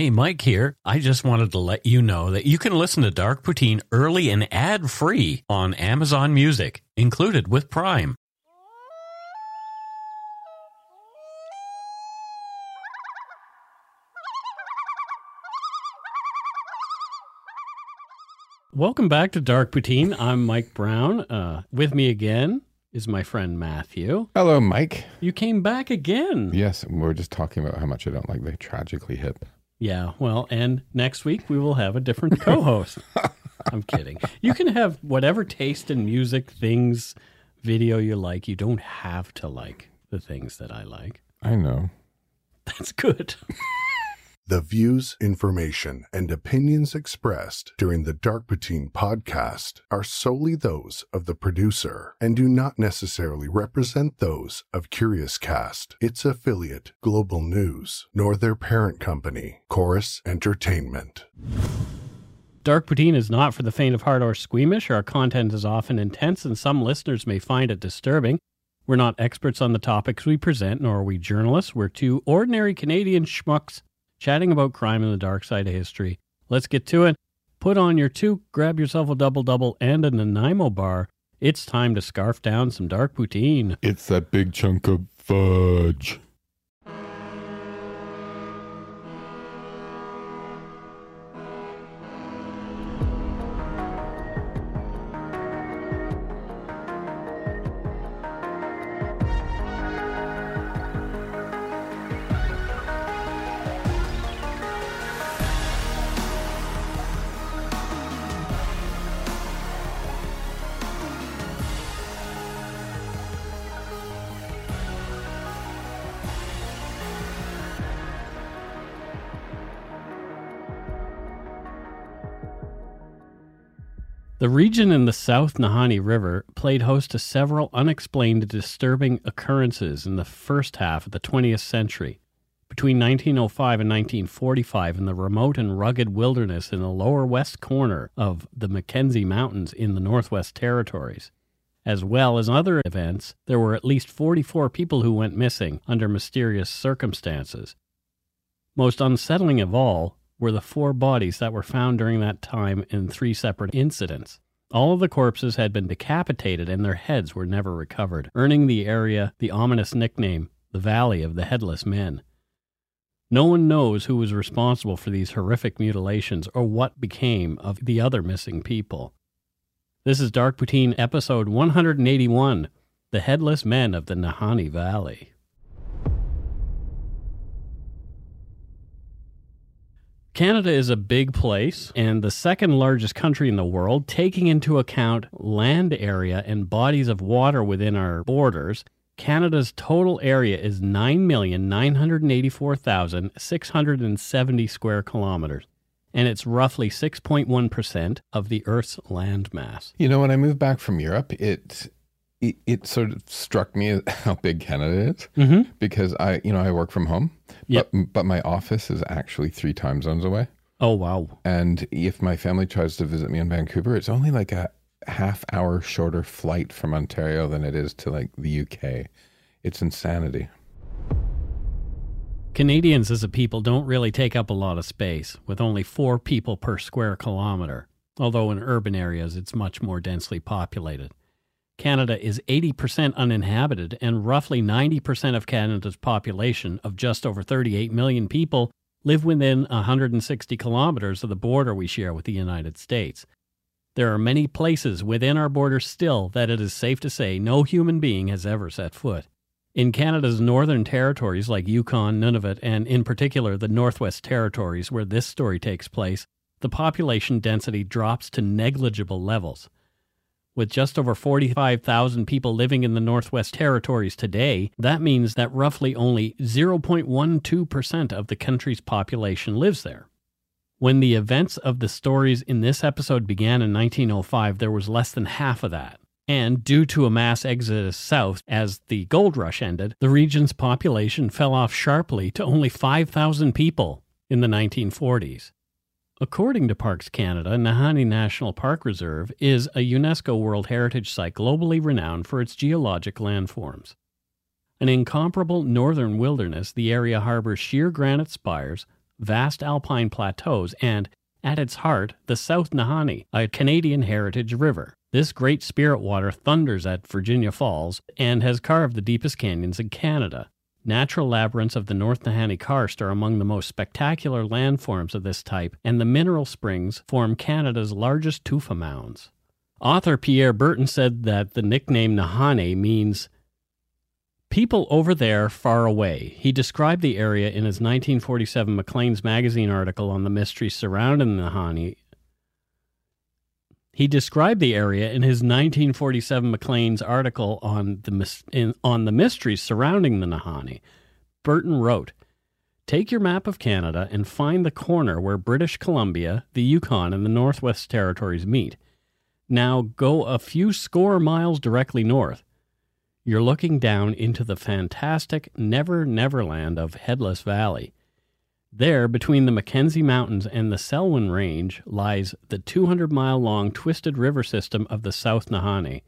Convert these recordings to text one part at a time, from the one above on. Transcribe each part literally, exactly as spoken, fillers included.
Hey, Mike here. I just wanted to let you know that you can listen to Dark Poutine early and ad-free on Amazon Music, included with Prime. Welcome back to Dark Poutine. I'm Mike Brown. Uh, with me again is my friend Matthew. Hello, Mike. You came back again. Yes, we were just talking about how much I don't like the tragically hip. Yeah, well, and next week we will have a different co-host. I'm kidding. You can have whatever taste in music, things, video you like. You don't have to like the things that I like. I know. That's good. The views, information, and opinions expressed during the Dark Poutine podcast are solely those of the producer and do not necessarily represent those of CuriousCast, its affiliate, Global News, nor their parent company, Chorus Entertainment. Dark Poutine is not for the faint of heart or squeamish. Our content is often intense, and some listeners may find it disturbing. We're not experts on the topics we present, nor are we journalists. We're two ordinary Canadian schmucks chatting about crime and the dark side of history. Let's get to it. Put on your toque, grab yourself a double-double and a Nanaimo bar. It's time to scarf down some dark poutine. It's that big chunk of fudge. The region in the South Nahanni River played host to several unexplained disturbing occurrences in the first half of the twentieth century. Between nineteen oh five and nineteen forty-five, in the remote and rugged wilderness in the lower west corner of the Mackenzie Mountains in the Northwest Territories, as well as other events, there were at least forty-four people who went missing under mysterious circumstances. Most unsettling of all were the four bodies that were found during that time in three separate incidents. All of the corpses had been decapitated and their heads were never recovered, earning the area the ominous nickname, the Valley of the Headless Men. No one knows who was responsible for these horrific mutilations or what became of the other missing people. This is Dark Poutine, episode one hundred eighty-one, The Headless Men of the Nahanni Valley. Canada is a big place and the second largest country in the world, taking into account land area and bodies of water within our borders. Canada's total area is nine million nine hundred eighty-four thousand six hundred seventy square kilometers, and it's roughly six point one percent of the Earth's landmass. You know, when I moved back from Europe, it it, it sort of struck me how big Canada is, mm-hmm. because I, you know, I work from home. Yep. But, but my office is actually three time zones away. Oh, wow. And if my family tries to visit me in Vancouver, it's only like a half hour shorter flight from Ontario than it is to like the U K. It's insanity. Canadians as a people don't really take up a lot of space, with only four people per square kilometer, although in urban areas it's much more densely populated. Canada is eighty percent uninhabited, and roughly ninety percent of Canada's population of just over thirty-eight million people live within one hundred sixty kilometers of the border we share with the United States. There are many places within our border still that it is safe to say no human being has ever set foot. In Canada's northern territories like Yukon, Nunavut, and in particular the Northwest Territories where this story takes place, the population density drops to negligible levels. With just over forty-five thousand people living in the Northwest Territories today, that means that roughly only zero point one two percent of the country's population lives there. When the events of the stories in this episode began in nineteen oh five, there was less than half of that. And due to a mass exodus south as the gold rush ended, the region's population fell off sharply to only five thousand people in the nineteen forties. According to Parks Canada, Nahanni National Park Reserve is a UNESCO World Heritage Site globally renowned for its geologic landforms. An incomparable northern wilderness, the area harbors sheer granite spires, vast alpine plateaus, and, at its heart, the South Nahanni, a Canadian heritage river. This great spirit water thunders at Virginia Falls and has carved the deepest canyons in Canada. Natural labyrinths of the North Nahanni karst are among the most spectacular landforms of this type, and the mineral springs form Canada's largest tufa mounds. Author Pierre Burton said that the nickname Nahanni means people over there far away. He described the area in his nineteen forty-seven Maclean's Magazine article on the mystery surrounding the Nahanni. He described the area in his nineteen forty-seven Maclean's article on the, in, on the mysteries surrounding the Nahanni. Burton wrote, "Take your map of Canada and find the corner where British Columbia, the Yukon, and the Northwest Territories meet. Now go a few score miles directly north. You're looking down into the fantastic never-neverland of Headless Valley. There, between the Mackenzie Mountains and the Selwyn Range, lies the two hundred mile long twisted river system of the South Nahanni,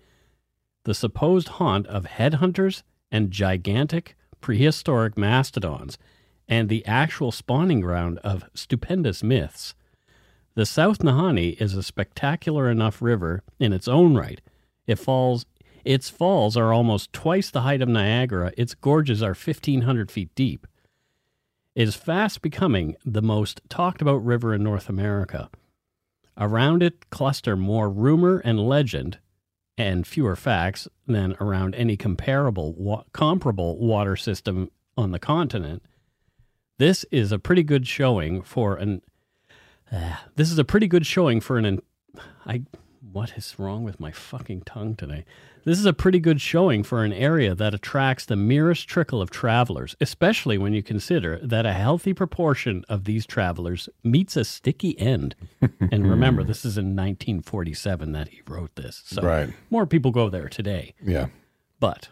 the supposed haunt of headhunters and gigantic prehistoric mastodons, and the actual spawning ground of stupendous myths. The South Nahanni is a spectacular enough river in its own right. It falls, its falls are almost twice the height of Niagara. Its gorges are fifteen hundred feet deep. Is fast becoming the most talked-about river in North America. Around it cluster more rumor and legend, and fewer facts, than around any comparable wa- comparable water system on the continent. This is a pretty good showing for an. Uh, this is a pretty good showing for an. I. What is wrong with my fucking tongue today? This is a pretty good showing for an area that attracts the merest trickle of travelers, especially when you consider that a healthy proportion of these travelers meets a sticky end." And remember, this is in nineteen forty-seven that he wrote this. So right. More people go there today. Yeah. But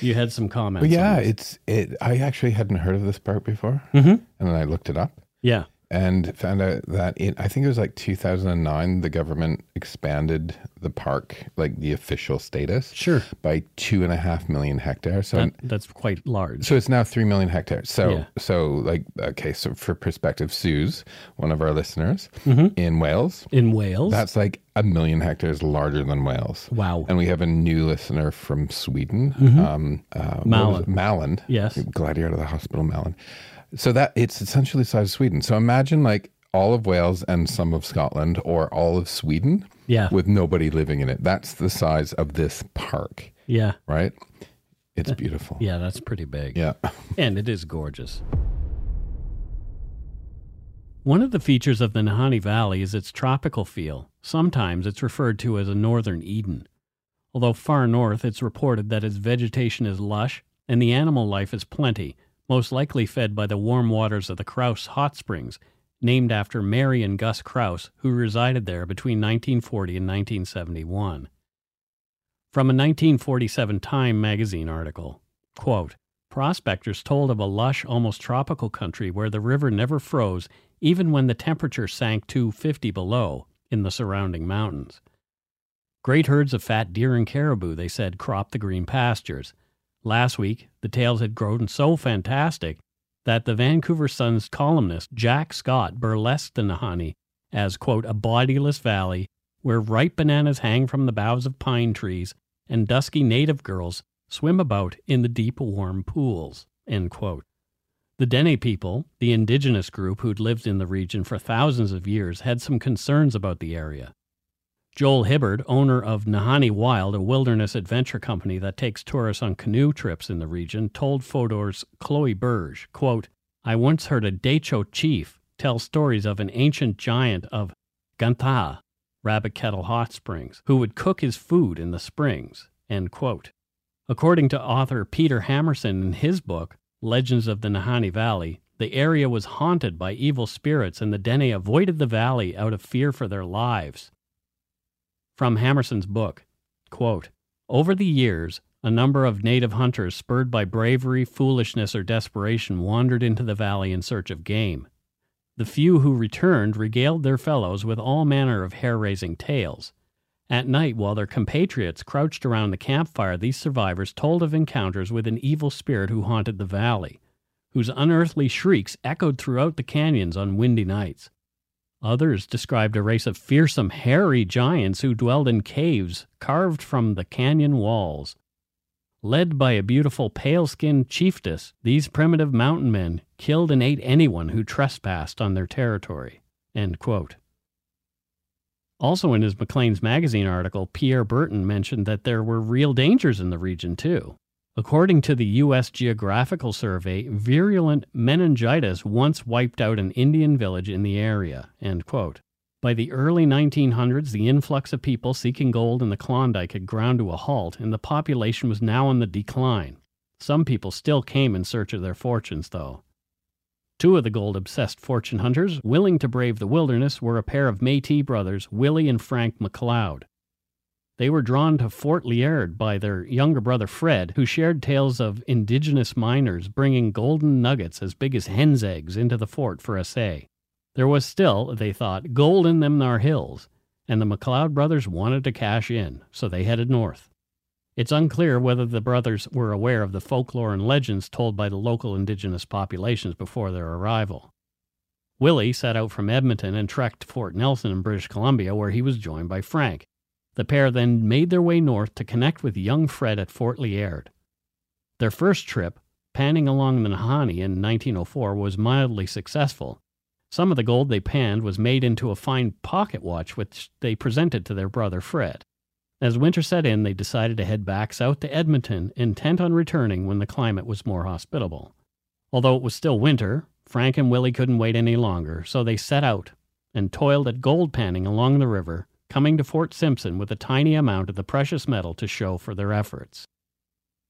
you had some comments. Well, yeah, it's it. I actually hadn't heard of this part before, mm-hmm. and then I looked it up. Yeah. And found out that in, I think it was like two thousand nine, the government expanded the park, like the official status, sure, by two and a half million hectares. So that, that's quite large. So it's now three million hectares. So, yeah. so like, okay, so for perspective, Suze, one of our listeners, mm-hmm. in Wales. In Wales. That's like a million hectares larger than Wales. Wow. And we have a new listener from Sweden. Mm-hmm. Um, uh, Malin. Malin. Yes. Glad you're out of the hospital, Malin. So that it's essentially the size of Sweden. So imagine like all of Wales and some of Scotland, or all of Sweden, yeah, with nobody living in it. That's the size of this park. Yeah. Right? It's beautiful. Yeah, that's pretty big. Yeah. And it is gorgeous. One of the features of the Nahanni Valley is its tropical feel. Sometimes it's referred to as a northern Eden. Although far north, it's reported that its vegetation is lush and the animal life is plenty, most likely fed by the warm waters of the Kraus Hot Springs, named after Mary and Gus Kraus, who resided there between nineteen forty and nineteen seventy-one. From a nineteen forty-seven Time magazine article, quote, "Prospectors told of a lush, almost tropical country where the river never froze, even when the temperature sank to fifty below in the surrounding mountains. Great herds of fat deer and caribou, they said, cropped the green pastures. Last week, the tales had grown so fantastic that the Vancouver Sun's columnist Jack Scott burlesqued the Nahanni as, quote, a bodiless valley where ripe bananas hang from the boughs of pine trees and dusky native girls swim about in the deep, warm pools," end quote. The Dene people, the indigenous group who'd lived in the region for thousands of years, had some concerns about the area. Joel Hibbard, owner of Nahanni Wild, a wilderness adventure company that takes tourists on canoe trips in the region, told Fodor's Chloe Burge, quote, "I once heard a Decho chief tell stories of an ancient giant of Gantha, Rabbit Kettle Hot Springs, who would cook his food in the springs," end quote. According to author Peter Hammerson in his book, Legends of the Nahanni Valley, the area was haunted by evil spirits and the Dene avoided the valley out of fear for their lives. From Hammerson's book, quote, "Over the years, a number of native hunters, spurred by bravery, foolishness, or desperation, wandered into the valley in search of game. The few who returned regaled their fellows with all manner of hair-raising tales. At night, while their compatriots crouched around the campfire, these survivors told of encounters with an evil spirit who haunted the valley, whose unearthly shrieks echoed throughout the canyons on windy nights. Others described a race of fearsome, hairy giants who dwelled in caves carved from the canyon walls. Led by a beautiful pale-skinned chiefess, these primitive mountain men killed and ate anyone who trespassed on their territory." End quote. Also in his Maclean's Magazine article, Pierre Burton mentioned that there were real dangers in the region, too. According to the U S Geographical Survey, virulent meningitis once wiped out an Indian village in the area, end quote. By the early nineteen hundreds, the influx of people seeking gold in the Klondike had ground to a halt, and the population was now on the decline. Some people still came in search of their fortunes, though. Two of the gold-obsessed fortune hunters willing to brave the wilderness were a pair of Métis brothers, Willie and Frank McLeod. They were drawn to Fort Liard by their younger brother Fred, who shared tales of indigenous miners bringing golden nuggets as big as hen's eggs into the fort for a say. There was still, they thought, gold in them thar hills, and the McLeod brothers wanted to cash in, so they headed north. It's unclear whether the brothers were aware of the folklore and legends told by the local indigenous populations before their arrival. Willie set out from Edmonton and trekked to Fort Nelson in British Columbia, where he was joined by Frank. The pair then made their way north to connect with young Fred at Fort Liard. Their first trip, panning along the Nahanni in nineteen oh four, was mildly successful. Some of the gold they panned was made into a fine pocket watch, which they presented to their brother Fred. As winter set in, they decided to head back south to Edmonton, intent on returning when the climate was more hospitable. Although it was still winter, Frank and Willie couldn't wait any longer, so they set out and toiled at gold panning along the river, coming to Fort Simpson with a tiny amount of the precious metal to show for their efforts.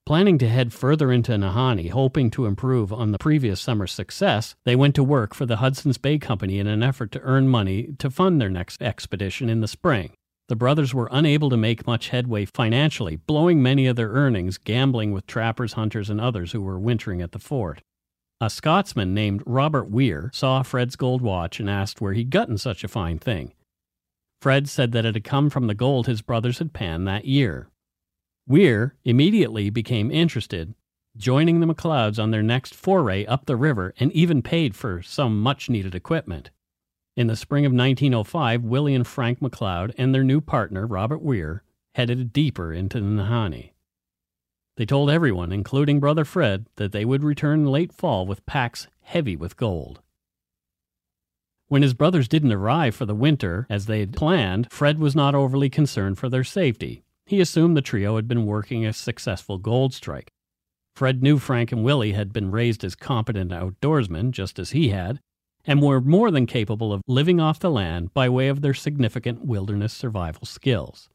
Planning to head further into Nahanni, hoping to improve on the previous summer's success, they went to work for the Hudson's Bay Company in an effort to earn money to fund their next expedition in the spring. The brothers were unable to make much headway financially, blowing many of their earnings gambling with trappers, hunters, and others who were wintering at the fort. A Scotsman named Robert Weir saw Fred's gold watch and asked where he'd gotten such a fine thing. Fred said that it had come from the gold his brothers had panned that year. Weir immediately became interested, joining the McLeods on their next foray up the river and even paid for some much-needed equipment. In the spring of nineteen oh five, Willie and Frank McLeod and their new partner, Robert Weir, headed deeper into the Nahanni. They told everyone, including brother Fred, that they would return late fall with packs heavy with gold. When his brothers didn't arrive for the winter, as they had planned, Fred was not overly concerned for their safety. He assumed the trio had been working a successful gold strike. Fred knew Frank and Willie had been raised as competent outdoorsmen, just as he had, and were more than capable of living off the land by way of their significant wilderness survival skills.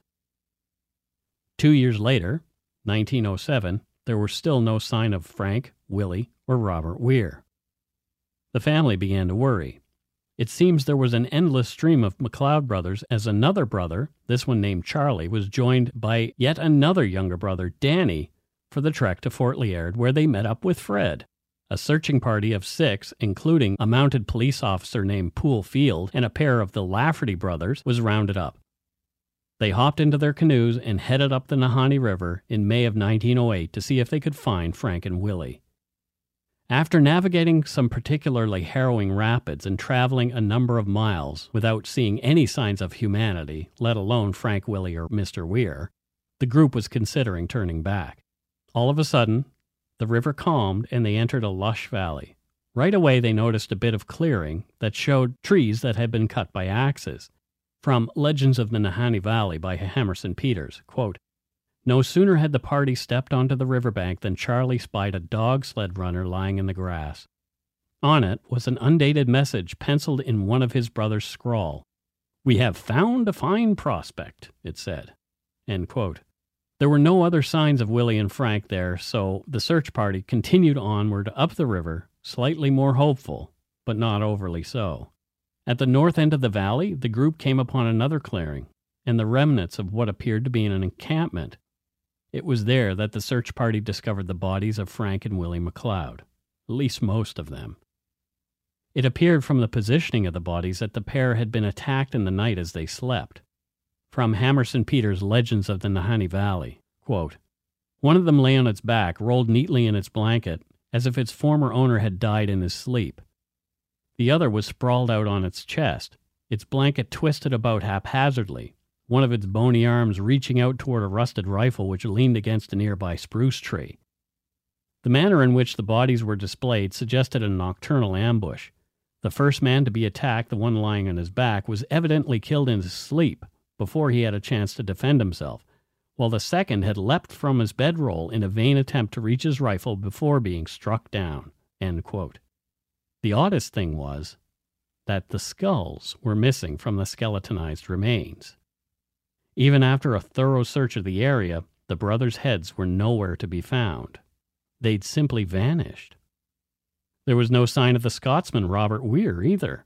Two years later, nineteen oh seven, there were still no sign of Frank, Willie, or Robert Weir. The family began to worry. It seems there was an endless stream of McLeod brothers, as another brother, this one named Charlie, was joined by yet another younger brother, Dene, for the trek to Fort Liard, where they met up with Fred. A searching party of six, including a mounted police officer named Poole Field and a pair of the Lafferty brothers, was rounded up. They hopped into their canoes and headed up the Nahanni River in May of nineteen oh eight to see if they could find Frank and Willie. After navigating some particularly harrowing rapids and traveling a number of miles without seeing any signs of humanity, let alone Frank, Willie, or Mister Weir, the group was considering turning back. All of a sudden, the river calmed and they entered a lush valley. Right away they noticed a bit of clearing that showed trees that had been cut by axes. From Legends of the Nahanni Valley by Hammerson Peters, quote, "No sooner had the party stepped onto the riverbank than Charlie spied a dog sled runner lying in the grass. On it was an undated message penciled in one of his brother's scrawl. 'We have found a fine prospect,' it said." End quote. There were no other signs of Willie and Frank there, so the search party continued onward up the river, slightly more hopeful, but not overly so. At the north end of the valley, the group came upon another clearing and the remnants of what appeared to be an encampment. It was there that the search party discovered the bodies of Frank and Willie McLeod, at least most of them. It appeared from the positioning of the bodies that the pair had been attacked in the night as they slept. From Hammerson Peters' Legends of the Nahanni Valley, quote, "One of them lay on its back, rolled neatly in its blanket, as if its former owner had died in his sleep. The other was sprawled out on its chest, its blanket twisted about haphazardly, one of its bony arms reaching out toward a rusted rifle which leaned against a nearby spruce tree. The manner in which the bodies were displayed suggested a nocturnal ambush. The first man to be attacked, the one lying on his back, was evidently killed in his sleep before he had a chance to defend himself, while the second had leapt from his bedroll in a vain attempt to reach his rifle before being struck down." End quote. The oddest thing was that the skulls were missing from the skeletonized remains. Even after a thorough search of the area, the brothers' heads were nowhere to be found. They'd simply vanished. There was no sign of the Scotsman Robert Weir either.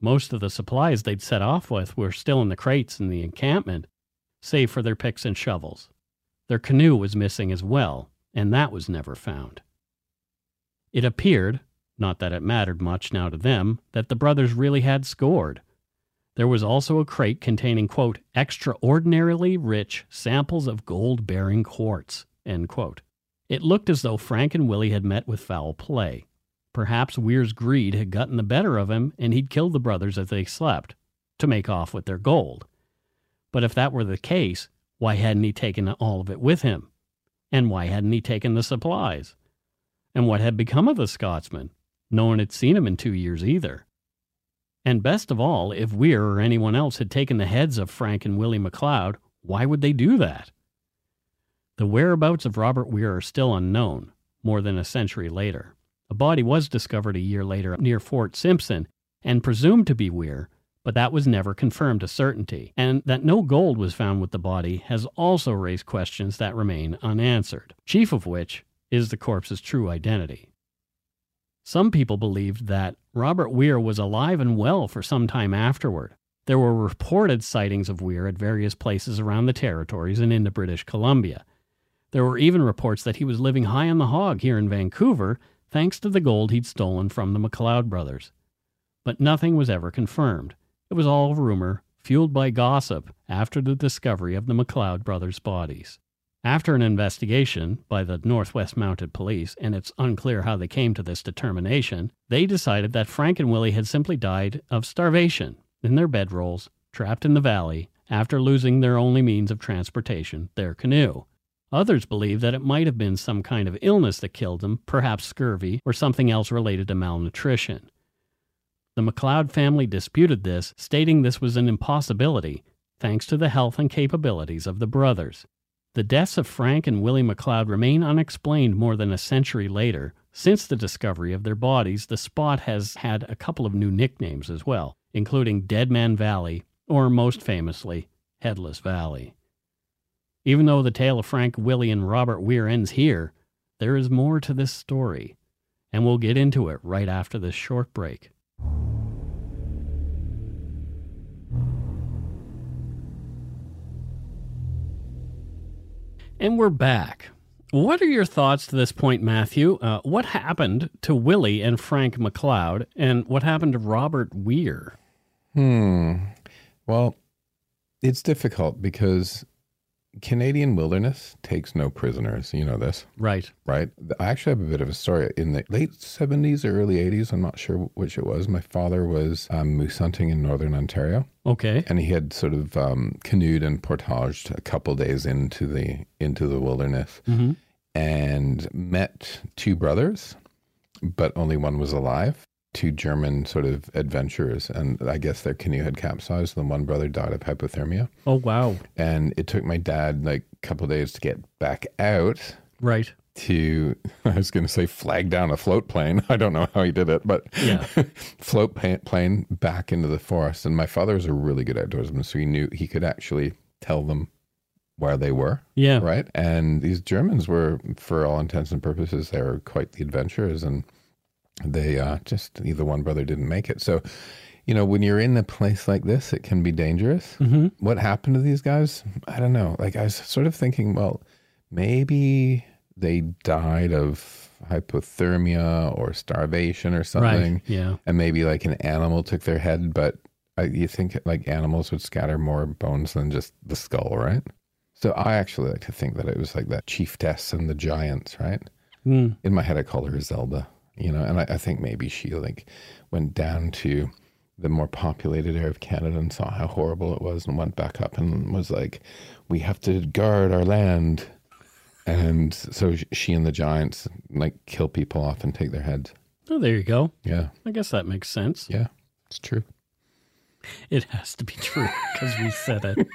Most of the supplies they'd set off with were still in the crates in the encampment, save for their picks and shovels. Their canoe was missing as well, and that was never found. It appeared, not that it mattered much now to them, that the brothers really had scored. There was also a crate containing, quote, extraordinarily rich samples of gold-bearing quartz, end quote. It looked as though Frank and Willie had met with foul play. Perhaps Weir's greed had gotten the better of him, and he'd killed the brothers as they slept, to make off with their gold. But if that were the case, why hadn't he taken all of it with him? And why hadn't he taken the supplies? And what had become of the Scotsman? No one had seen him in two years either. And best of all, if Weir or anyone else had taken the heads of Frank and Willie McLeod, why would they do that? The whereabouts of Robert Weir are still unknown, more than a century later. A body was discovered a year later near Fort Simpson, and presumed to be Weir, but that was never confirmed to certainty, and that no gold was found with the body has also raised questions that remain unanswered, chief of which is the corpse's true identity. Some people believed that Robert Weir was alive and well for some time afterward. There were reported sightings of Weir at various places around the territories and into British Columbia. There were even reports that he was living high on the hog here in Vancouver, thanks to the gold he'd stolen from the McLeod brothers. But nothing was ever confirmed. It was all rumor, fueled by gossip, after the discovery of the McLeod brothers' bodies. After an investigation by the Northwest Mounted Police, and it's unclear how they came to this determination, they decided that Frank and Willie had simply died of starvation in their bedrolls, trapped in the valley, after losing their only means of transportation, their canoe. Others believe that it might have been some kind of illness that killed them, perhaps scurvy, or something else related to malnutrition. The McLeod family disputed this, stating this was an impossibility, thanks to the health and capabilities of the brothers. The deaths of Frank and Willie McLeod remain unexplained more than a century later. Since the discovery of their bodies, the spot has had a couple of new nicknames as well, including Dead Man Valley, or most famously, Headless Valley. Even though the tale of Frank, Willie, and Robert Weir ends here, there is more to this story, and we'll get into it right after this short break. And we're back. What are your thoughts to this point, Matthew? Uh, what happened to Willie and Frank McLeod, and what happened to Robert Weir? Hmm. Well, it's difficult because Canadian wilderness takes no prisoners. You know this. Right. Right. I actually have a bit of a story. In the late seventies or early eighties, I'm not sure which it was, my father was um, moose hunting in northern Ontario. Okay. And he had sort of um, canoed and portaged a couple days into the into the wilderness, mm-hmm. and met two brothers, but only one was alive, two German sort of adventurers, and I guess their canoe had capsized, and one brother died of hypothermia. Oh, wow. And it took my dad like a couple of days to get back out. Right. To, I was going to say flag down a float plane. I don't know how he did it, but yeah. float plane back into the forest. And my father was a really good outdoorsman, so he knew he could actually tell them where they were. Yeah. Right? And these Germans were, for all intents and purposes, they were quite the adventurers, and they uh, just, either one brother didn't make it. So, you know, when you're in a place like this, it can be dangerous. Mm-hmm. What happened to these guys? I don't know. Like, I was sort of thinking, well, maybe they died of hypothermia or starvation or something. Right. Yeah. And maybe like an animal took their head, but I, you think like animals would scatter more bones than just the skull, right? So I actually like to think that it was like that chiefess and the giants, right? Mm. In my head, I call her Zelda, you know, and I, I think maybe she like went down to the more populated area of Canada and saw how horrible it was and went back up and was like, we have to guard our land. And so she and the giants like kill people off and take their heads. Oh, there you go. Yeah. I guess that makes sense. Yeah, it's true. It has to be true because we said it.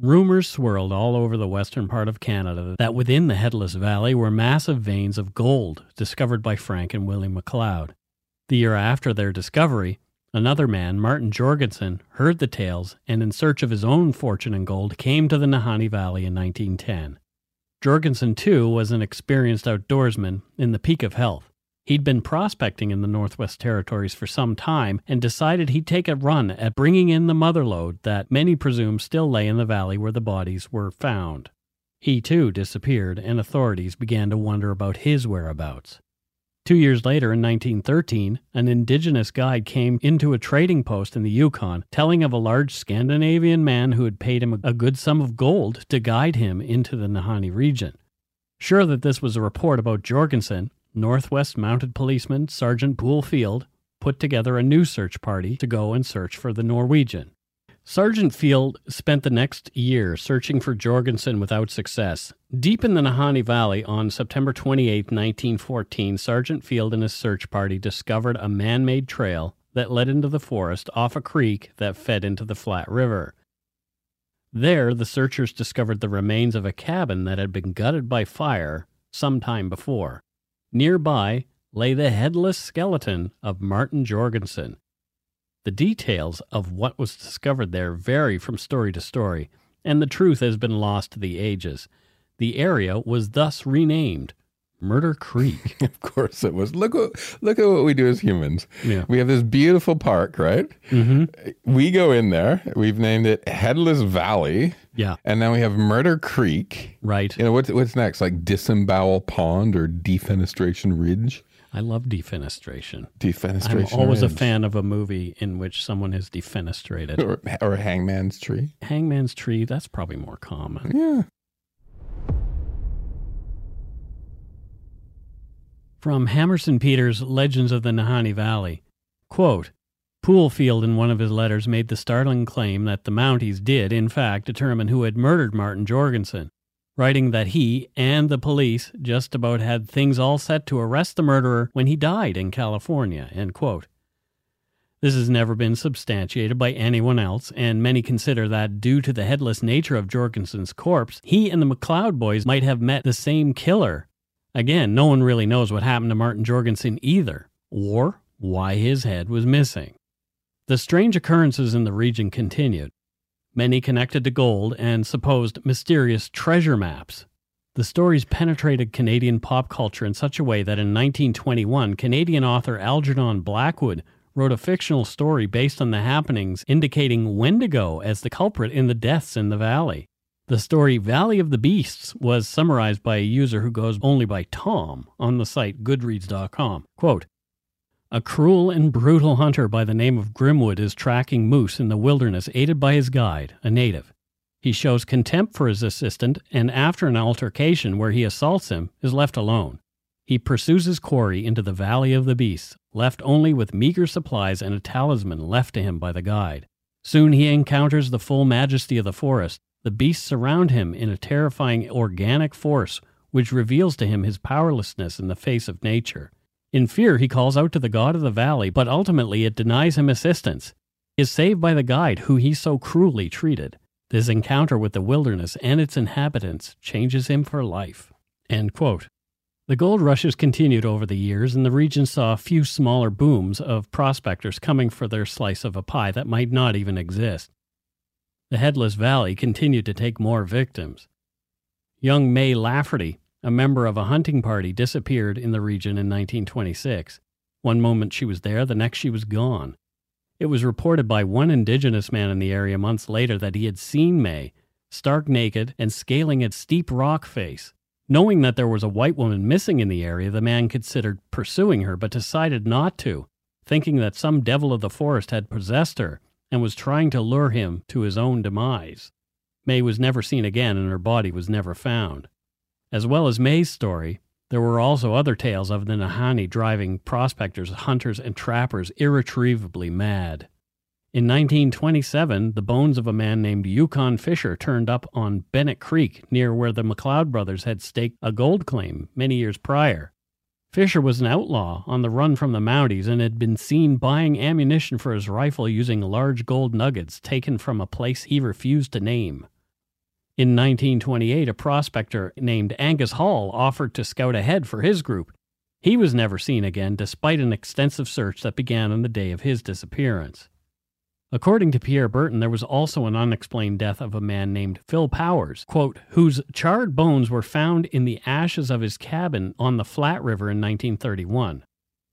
Rumors swirled all over the western part of Canada that within the Headless Valley were massive veins of gold discovered by Frank and Willie McLeod. The year after their discovery, another man, Martin Jorgensen, heard the tales and in search of his own fortune in gold came to the Nahanni Valley in nineteen ten. Jorgensen, too, was an experienced outdoorsman in the peak of health. He'd been prospecting in the Northwest Territories for some time and decided he'd take a run at bringing in the motherlode that many presume still lay in the valley where the bodies were found. He, too, disappeared, and authorities began to wonder about his whereabouts. Two years later, in nineteen thirteen, an indigenous guide came into a trading post in the Yukon, telling of a large Scandinavian man who had paid him a good sum of gold to guide him into the Nahanni region. Sure that this was a report about Jorgensen, Northwest Mounted Policeman Sergeant Poole Field put together a new search party to go and search for the Norwegian. Sergeant Field spent the next year searching for Jorgensen without success. Deep in the Nahanni Valley on September twenty-eighth, nineteen fourteen, Sergeant Field and his search party discovered a man-made trail that led into the forest off a creek that fed into the Flat River. There, the searchers discovered the remains of a cabin that had been gutted by fire some time before. Nearby lay the headless skeleton of Martin Jorgensen. The details of what was discovered there vary from story to story, and the truth has been lost to the ages. The area was thus renamed Murder Creek. Of course it was. Look, look at what we do as humans. Yeah. We have this beautiful park, right? Mm-hmm. We go in there. We've named it Headless Valley. Yeah. And then we have Murder Creek. Right. You know, what's, what's next? Like Disembowel Pond or Defenestration Ridge? I love defenestration. Defenestration I'm always Ridge. A fan of a movie in which someone is defenestrated. Or, or Hangman's Tree. Hangman's Tree, that's probably more common. Yeah. From Hammerson Peters' Legends of the Nahanni Valley, quote, Poole Field in one of his letters made the startling claim that the Mounties did, in fact, determine who had murdered Martin Jorgensen, writing that he and the police just about had things all set to arrest the murderer when he died in California, end quote. This has never been substantiated by anyone else, and many consider that due to the headless nature of Jorgensen's corpse, he and the McLeod boys might have met the same killer. Again, no one really knows what happened to Martin Jorgensen either, or why his head was missing. The strange occurrences in the region continued, many connected to gold and supposed mysterious treasure maps. The stories penetrated Canadian pop culture in such a way that in nineteen twenty-one, Canadian author Algernon Blackwood wrote a fictional story based on the happenings indicating Wendigo as the culprit in the deaths in the valley. The story Valley of the Beasts was summarized by a user who goes only by Tom on the site goodreads dot com. Quote, a cruel and brutal hunter by the name of Grimwood is tracking moose in the wilderness aided by his guide, a native. He shows contempt for his assistant and after an altercation where he assaults him is left alone. He pursues his quarry into the Valley of the Beasts, left only with meager supplies and a talisman left to him by the guide. Soon he encounters the full majesty of the forest. The beasts surround him in a terrifying organic force, which reveals to him his powerlessness in the face of nature. In fear, he calls out to the god of the valley, but ultimately it denies him assistance. He is saved by the guide, who he so cruelly treated. This encounter with the wilderness and its inhabitants changes him for life. End quote. The gold rushes continued over the years, and the region saw a few smaller booms of prospectors coming for their slice of a pie that might not even exist. The Headless Valley continued to take more victims. Young May Lafferty, a member of a hunting party, disappeared in the region in nineteen twenty-six. One moment she was there, the next she was gone. It was reported by one indigenous man in the area months later that he had seen May, stark naked and scaling a steep rock face. Knowing that there was a white woman missing in the area, the man considered pursuing her but decided not to, thinking that some devil of the forest had possessed her and was trying to lure him to his own demise. May was never seen again and her body was never found. As well as May's story, there were also other tales of the Nahanni driving prospectors, hunters, and trappers irretrievably mad. In nineteen twenty-seven, the bones of a man named Yukon Fisher turned up on Bennett Creek, near where the McLeod brothers had staked a gold claim many years prior. Fisher was an outlaw on the run from the Mounties and had been seen buying ammunition for his rifle using large gold nuggets taken from a place he refused to name. In nineteen twenty-eight, a prospector named Angus Hall offered to scout ahead for his group. He was never seen again, despite an extensive search that began on the day of his disappearance. According to Pierre Burton, there was also an unexplained death of a man named Phil Powers, quote, whose charred bones were found in the ashes of his cabin on the Flat River in nineteen thirty-one.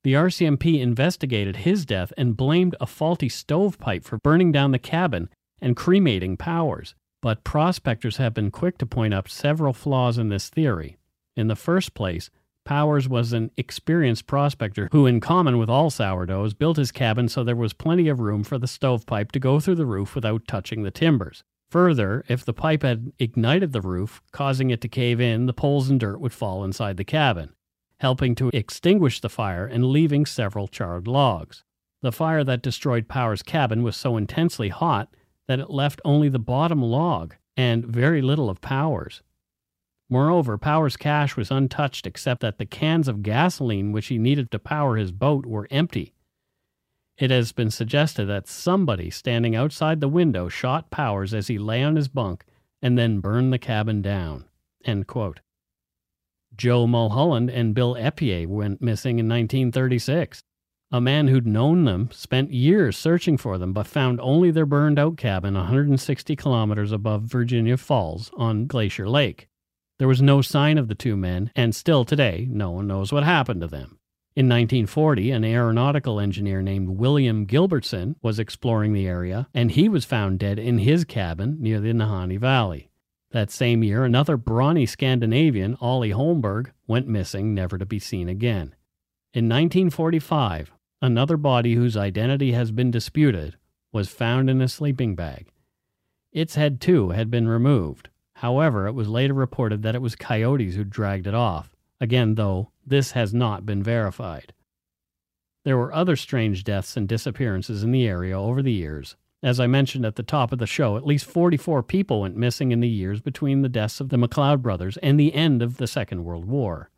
The R C M P investigated his death and blamed a faulty stovepipe for burning down the cabin and cremating Powers, but prospectors have been quick to point out several flaws in this theory. In the first place, Powers was an experienced prospector who, in common with all sourdoughs, built his cabin so there was plenty of room for the stovepipe to go through the roof without touching the timbers. Further, if the pipe had ignited the roof, causing it to cave in, the poles and dirt would fall inside the cabin, helping to extinguish the fire and leaving several charred logs. The fire that destroyed Powers' cabin was so intensely hot that it left only the bottom log and very little of Powers. Moreover, Powers' cache was untouched except that the cans of gasoline which he needed to power his boat were empty. It has been suggested that somebody standing outside the window shot Powers as he lay on his bunk and then burned the cabin down. End quote. Joe Mulholland and Bill Epier went missing in nineteen thirty-six. A man who'd known them spent years searching for them but found only their burned-out cabin one hundred sixty kilometers above Virginia Falls on Glacier Lake. There was no sign of the two men, and still today, no one knows what happened to them. In nineteen forty, an aeronautical engineer named William Gilbertson was exploring the area, and he was found dead in his cabin near the Nahanni Valley. That same year, another brawny Scandinavian, Ollie Holmberg, went missing, never to be seen again. In nineteen forty-five, another body whose identity has been disputed was found in a sleeping bag. Its head, too, had been removed. However, it was later reported that it was coyotes who dragged it off. Again, though, this has not been verified. There were other strange deaths and disappearances in the area over the years. As I mentioned at the top of the show, at least forty-four people went missing in the years between the deaths of the McLeod brothers and the end of the Second World War.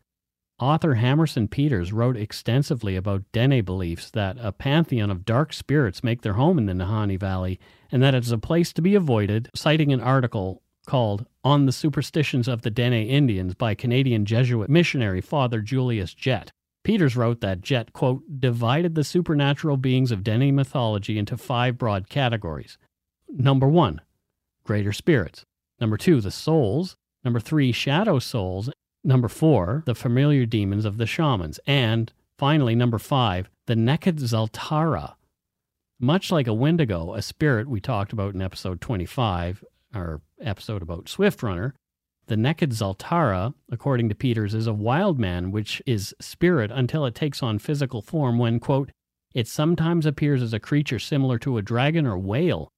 Author Hammerson Peters wrote extensively about Dene beliefs that a pantheon of dark spirits make their home in the Nahanni Valley and that it is a place to be avoided, citing an article called On the Superstitions of the Dene Indians by Canadian Jesuit missionary Father Julius Jett. Peters wrote that Jett, quote, divided the supernatural beings of Dene mythology into five broad categories. Number one, greater spirits. Number two, the souls. Number three, shadow souls. Number four, the familiar demons of the shamans. And finally, number five, the Neked Zaltara. Much like a Wendigo, a spirit we talked about in episode twenty-five, our episode about Swift Runner, the Neked Zaltara, according to Peters, is a wild man which is spirit until it takes on physical form when, quote, it sometimes appears as a creature similar to a dragon or whale.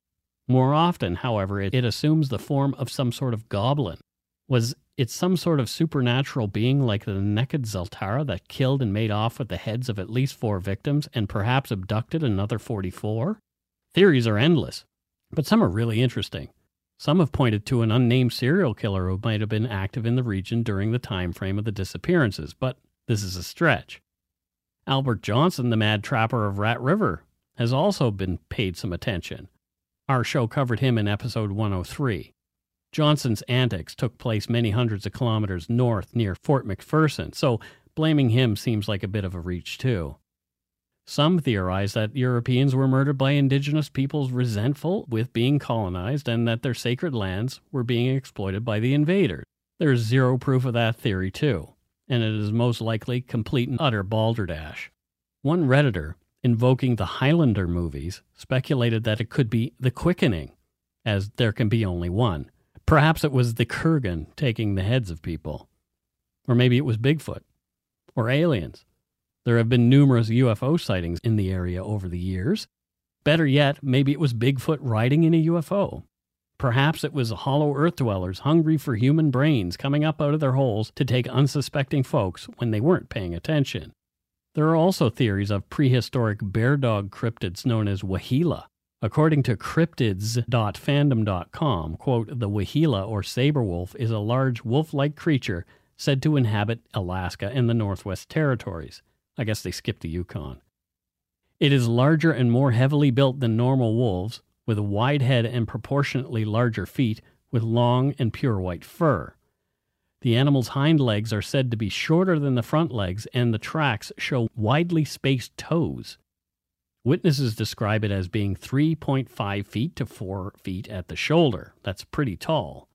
More often, however, it, it assumes the form of some sort of goblin. Was it some sort of supernatural being like the Neked Zaltara that killed and made off with the heads of at least four victims and perhaps abducted another forty-four? Theories are endless, but some are really interesting. Some have pointed to an unnamed serial killer who might have been active in the region during the time frame of the disappearances, but this is a stretch. Albert Johnson, the mad trapper of Rat River, has also been paid some attention. Our show covered him in episode one oh three. Johnson's antics took place many hundreds of kilometers north near Fort McPherson, so blaming him seems like a bit of a reach too. Some theorize that Europeans were murdered by indigenous peoples resentful with being colonized and that their sacred lands were being exploited by the invaders. There is zero proof of that theory, too, and it is most likely complete and utter balderdash. One Redditor, invoking the Highlander movies, speculated that it could be the Quickening, as there can be only one. Perhaps it was the Kurgan taking the heads of people. Or maybe it was Bigfoot. Or aliens. There have been numerous U F O sightings in the area over the years. Better yet, maybe it was Bigfoot riding in a U F O. Perhaps it was the hollow earth dwellers hungry for human brains coming up out of their holes to take unsuspecting folks when they weren't paying attention. There are also theories of prehistoric bear dog cryptids known as Wahila. According to cryptids dot fandom dot com, quote, the Wahila or saber wolf is a large wolf-like creature said to inhabit Alaska and the Northwest Territories. I guess they skipped the Yukon. It is larger and more heavily built than normal wolves, with a wide head and proportionately larger feet, with long and pure white fur. The animal's hind legs are said to be shorter than the front legs, and the tracks show widely spaced toes. Witnesses describe it as being three point five feet to four feet at the shoulder. That's pretty tall.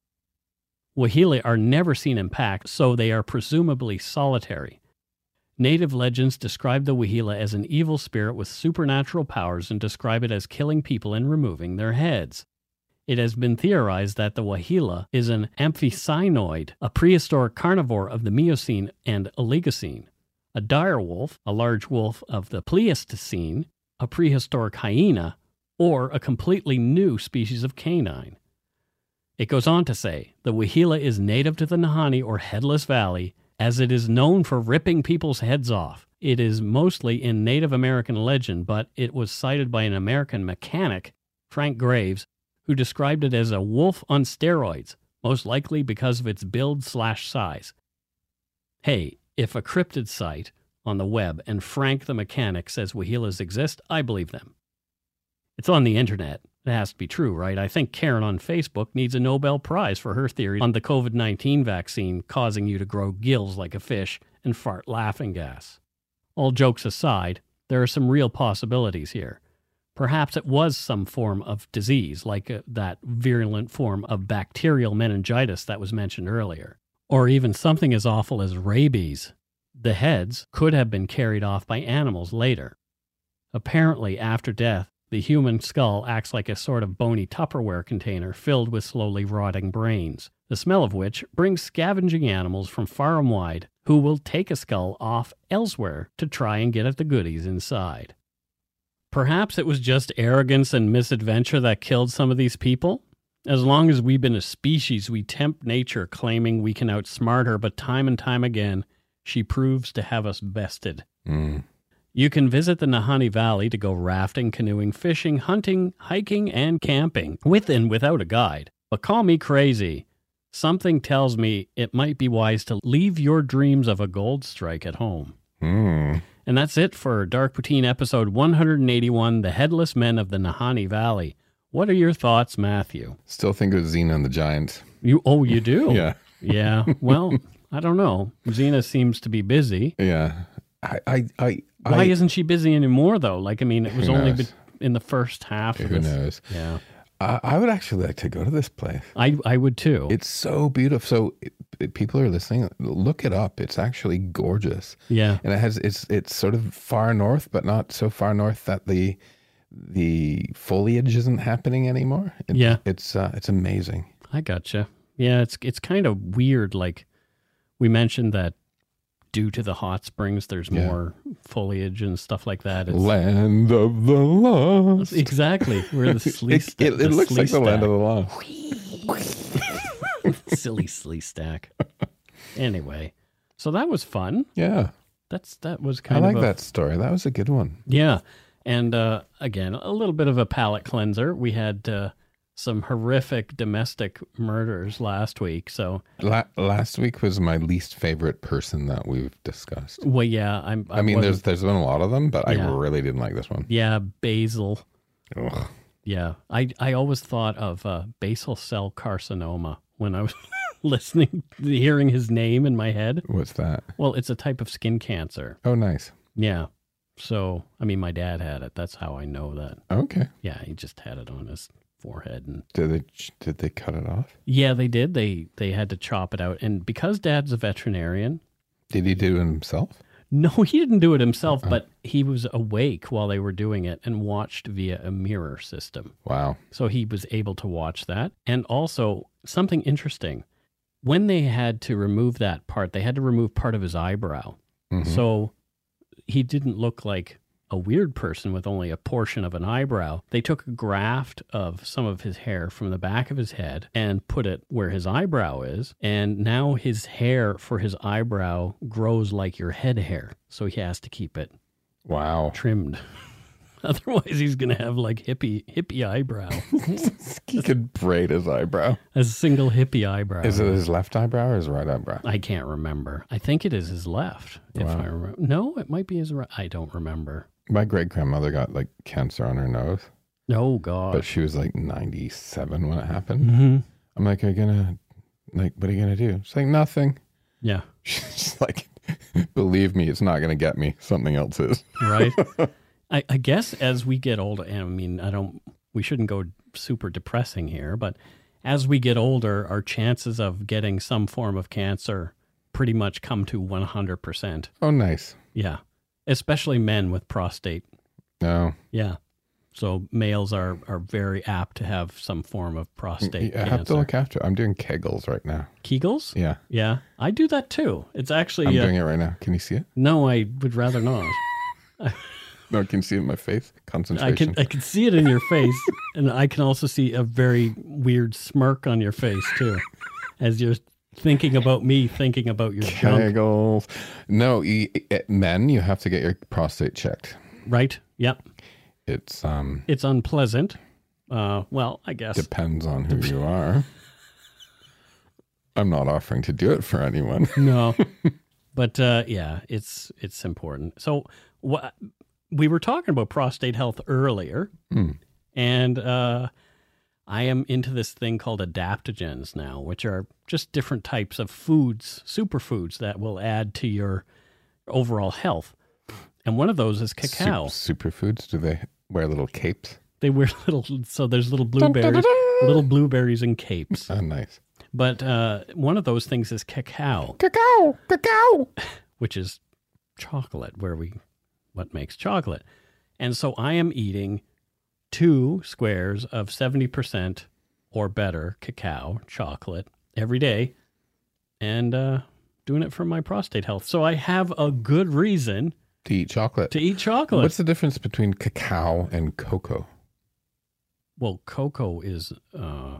Wahila are never seen in packs, so they are presumably solitary. Native legends describe the Wahila as an evil spirit with supernatural powers and describe it as killing people and removing their heads. It has been theorized that the Wahila is an amphicyanoid, a prehistoric carnivore of the Miocene and Oligocene, a dire wolf, a large wolf of the Pleistocene, a prehistoric hyena, or a completely new species of canine. It goes on to say, the Wahila is native to the Nahanni or Headless Valley, as it is known for ripping people's heads off. It is mostly in Native American legend, but it was cited by an American mechanic, Frank Graves, who described it as a wolf on steroids, most likely because of its build slash size. Hey, if a cryptid site on the web and Frank the mechanic says Wahilas exist, I believe them. It's on the internet. It has to be true, right? I think Karen on Facebook needs a Nobel Prize for her theory on the COVID nineteen vaccine causing you to grow gills like a fish and fart laughing gas. All jokes aside, there are some real possibilities here. Perhaps it was some form of disease, like uh, that virulent form of bacterial meningitis that was mentioned earlier. Or even something as awful as rabies. The heads could have been carried off by animals later. Apparently, after death, the human skull acts like a sort of bony Tupperware container filled with slowly rotting brains, the smell of which brings scavenging animals from far and wide who will take a skull off elsewhere to try and get at the goodies inside. Perhaps it was just arrogance and misadventure that killed some of these people? As long as we've been a species, we tempt nature, claiming we can outsmart her, but time and time again, she proves to have us bested. Mm. You can visit the Nahanni Valley to go rafting, canoeing, fishing, hunting, hiking, and camping, with and without a guide. But call me crazy. Something tells me it might be wise to leave your dreams of a gold strike at home. Mm. And that's it for Dark Poutine episode one hundred eighty-one, The Headless Men of the Nahanni Valley. What are your thoughts, Matthew? Still think of Xena the Giant. You? Oh, you do? Yeah. Yeah. Well, I don't know. Xena seems to be busy. Yeah. I... I, I Why I, isn't she busy anymore, though? Like, I mean, it was only knows? in the first half. Of who this. knows? Yeah. I, I would actually like to go to this place. I, I would, too. It's so beautiful. So it, it, people are listening. Look it up. It's actually gorgeous. Yeah. And it has it's it's sort of far north, but not so far north that the the foliage isn't happening anymore. It, yeah. It's uh, it's amazing. I gotcha. Yeah, it's it's kind of weird. Like, we mentioned that due to the hot springs, there's yeah. more foliage and stuff like that. It's, land of the lost. Exactly. We're the sleet stack. It, it, it looks like the stack. Land of the lost. Silly sleet stack. Anyway, so that was fun. Yeah. That's that was kind I of I like a, that story. That was a good one. Yeah. And uh, again, a little bit of a palate cleanser. We had uh, some horrific domestic murders last week. So La last week was my least favorite person that we've discussed. Well, yeah, I'm. I, I mean, there's there's been a lot of them, but yeah. I really didn't like this one. Yeah, Basil. Ugh. Yeah, I I always thought of uh, basal cell carcinoma when I was listening, hearing his name in my head. What's that? Well, it's a type of skin cancer. Oh, nice. Yeah. So, I mean, my dad had it. That's how I know that. Okay. Yeah, he just had it on his forehead. And did they did they cut it off? Yeah, they did. They they had to chop it out. And because Dad's a veterinarian, did he do it himself? No, he didn't do it himself, uh-uh. but he was awake while they were doing it and watched via a mirror system. Wow. So he was able to watch that. And also, something interesting, when they had to remove that part, they had to remove part of his eyebrow. Mm-hmm. So he didn't look like a weird person with only a portion of an eyebrow. They took a graft of some of his hair from the back of his head and put it where his eyebrow is, and now his hair for his eyebrow grows like your head hair, so he has to keep it wow trimmed. Otherwise, he's going to have like hippie hippie eyebrow. He could braid his eyebrow. A single hippie eyebrow. Is it his left eyebrow or his right eyebrow? I can't remember. I think it is his left. If wow. I remember. No, it might be his right. I don't remember. My great-grandmother got like cancer on her nose. Oh, God. But she was like ninety-seven when it happened. Mm-hmm. I'm like, are you going to, like, what are you going to do? She's like, nothing. Yeah. She's like, believe me, it's not going to get me. Something else is. Right. I, I guess as we get older, and I mean, I don't, we shouldn't go super depressing here, but as we get older, our chances of getting some form of cancer pretty much come to one hundred percent. Oh, nice. Yeah. Especially men with prostate. Oh. Yeah. So males are, are very apt to have some form of prostate I cancer. I have to look after it. I'm doing Kegels right now. Kegels? Yeah. Yeah. I do that too. It's actually. I'm uh, doing it right now. Can you see it? No, I would rather not. No, I can see it in my face. Concentration. I can, I can see it in your face, and I can also see a very weird smirk on your face, too, as you're thinking about me, thinking about your Kegels. Junk. No, e- e- men, you have to get your prostate checked. Right? Yep. It's um. It's unpleasant. Uh, well, I guess. Depends on who you are. I'm not offering to do it for anyone. No. But, uh, yeah, it's it's important. So, what... We were talking about prostate health earlier, mm. and uh, I am into this thing called adaptogens now, which are just different types of foods, superfoods that will add to your overall health. And one of those is cacao. Super, superfoods? Do they wear little capes? They wear little, so there's little blueberries, little blueberries and capes. Oh, nice. But uh, one of those things is cacao. Cacao, cacao. Which is chocolate, where we... what makes chocolate. And so I am eating two squares of seventy percent or better cacao chocolate every day and uh, doing it for my prostate health. So I have a good reason to eat chocolate. To eat chocolate. What's the difference between cacao and cocoa? Well, cocoa is, uh,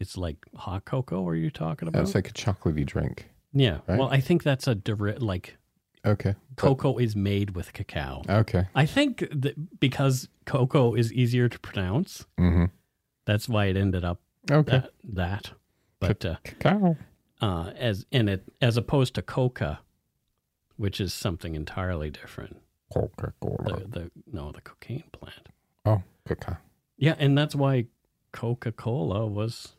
it's like hot cocoa, are you talking about? That's like a chocolatey drink. Yeah. Right? Well, I think that's a direct, like... Okay. Cocoa but... is made with cacao. Okay. I think that because cocoa is easier to pronounce, mm-hmm. that's why it ended up okay. that. that. But C- uh, cacao, uh, as and it as opposed to coca, which is something entirely different. Coca-Cola. The, the, no, the cocaine plant. Oh, cacao. Yeah, and that's why Coca-Cola was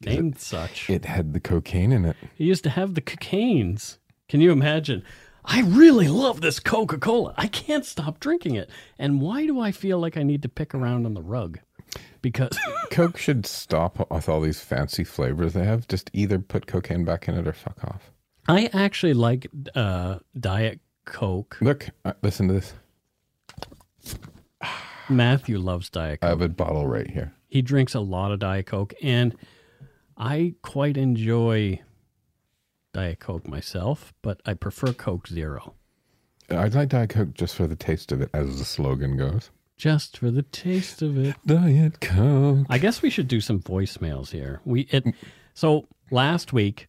named it, such. It had the cocaine in it. It used to have the cocaines. Can you imagine? I really love this Coca-Cola. I can't stop drinking it. And why do I feel like I need to pick around on the rug? Because Coke should stop with all these fancy flavors they have. Just either put cocaine back in it or fuck off. I actually like uh, Diet Coke. Look, listen to this. Matthew loves Diet Coke. I have a bottle right here. He drinks a lot of Diet Coke, and I quite enjoy... Diet Coke myself, but I prefer Coke Zero. I like Diet Coke just for the taste of it, as the slogan goes. Just for the taste of it. Diet Coke. I guess we should do some voicemails here. We it, So last week,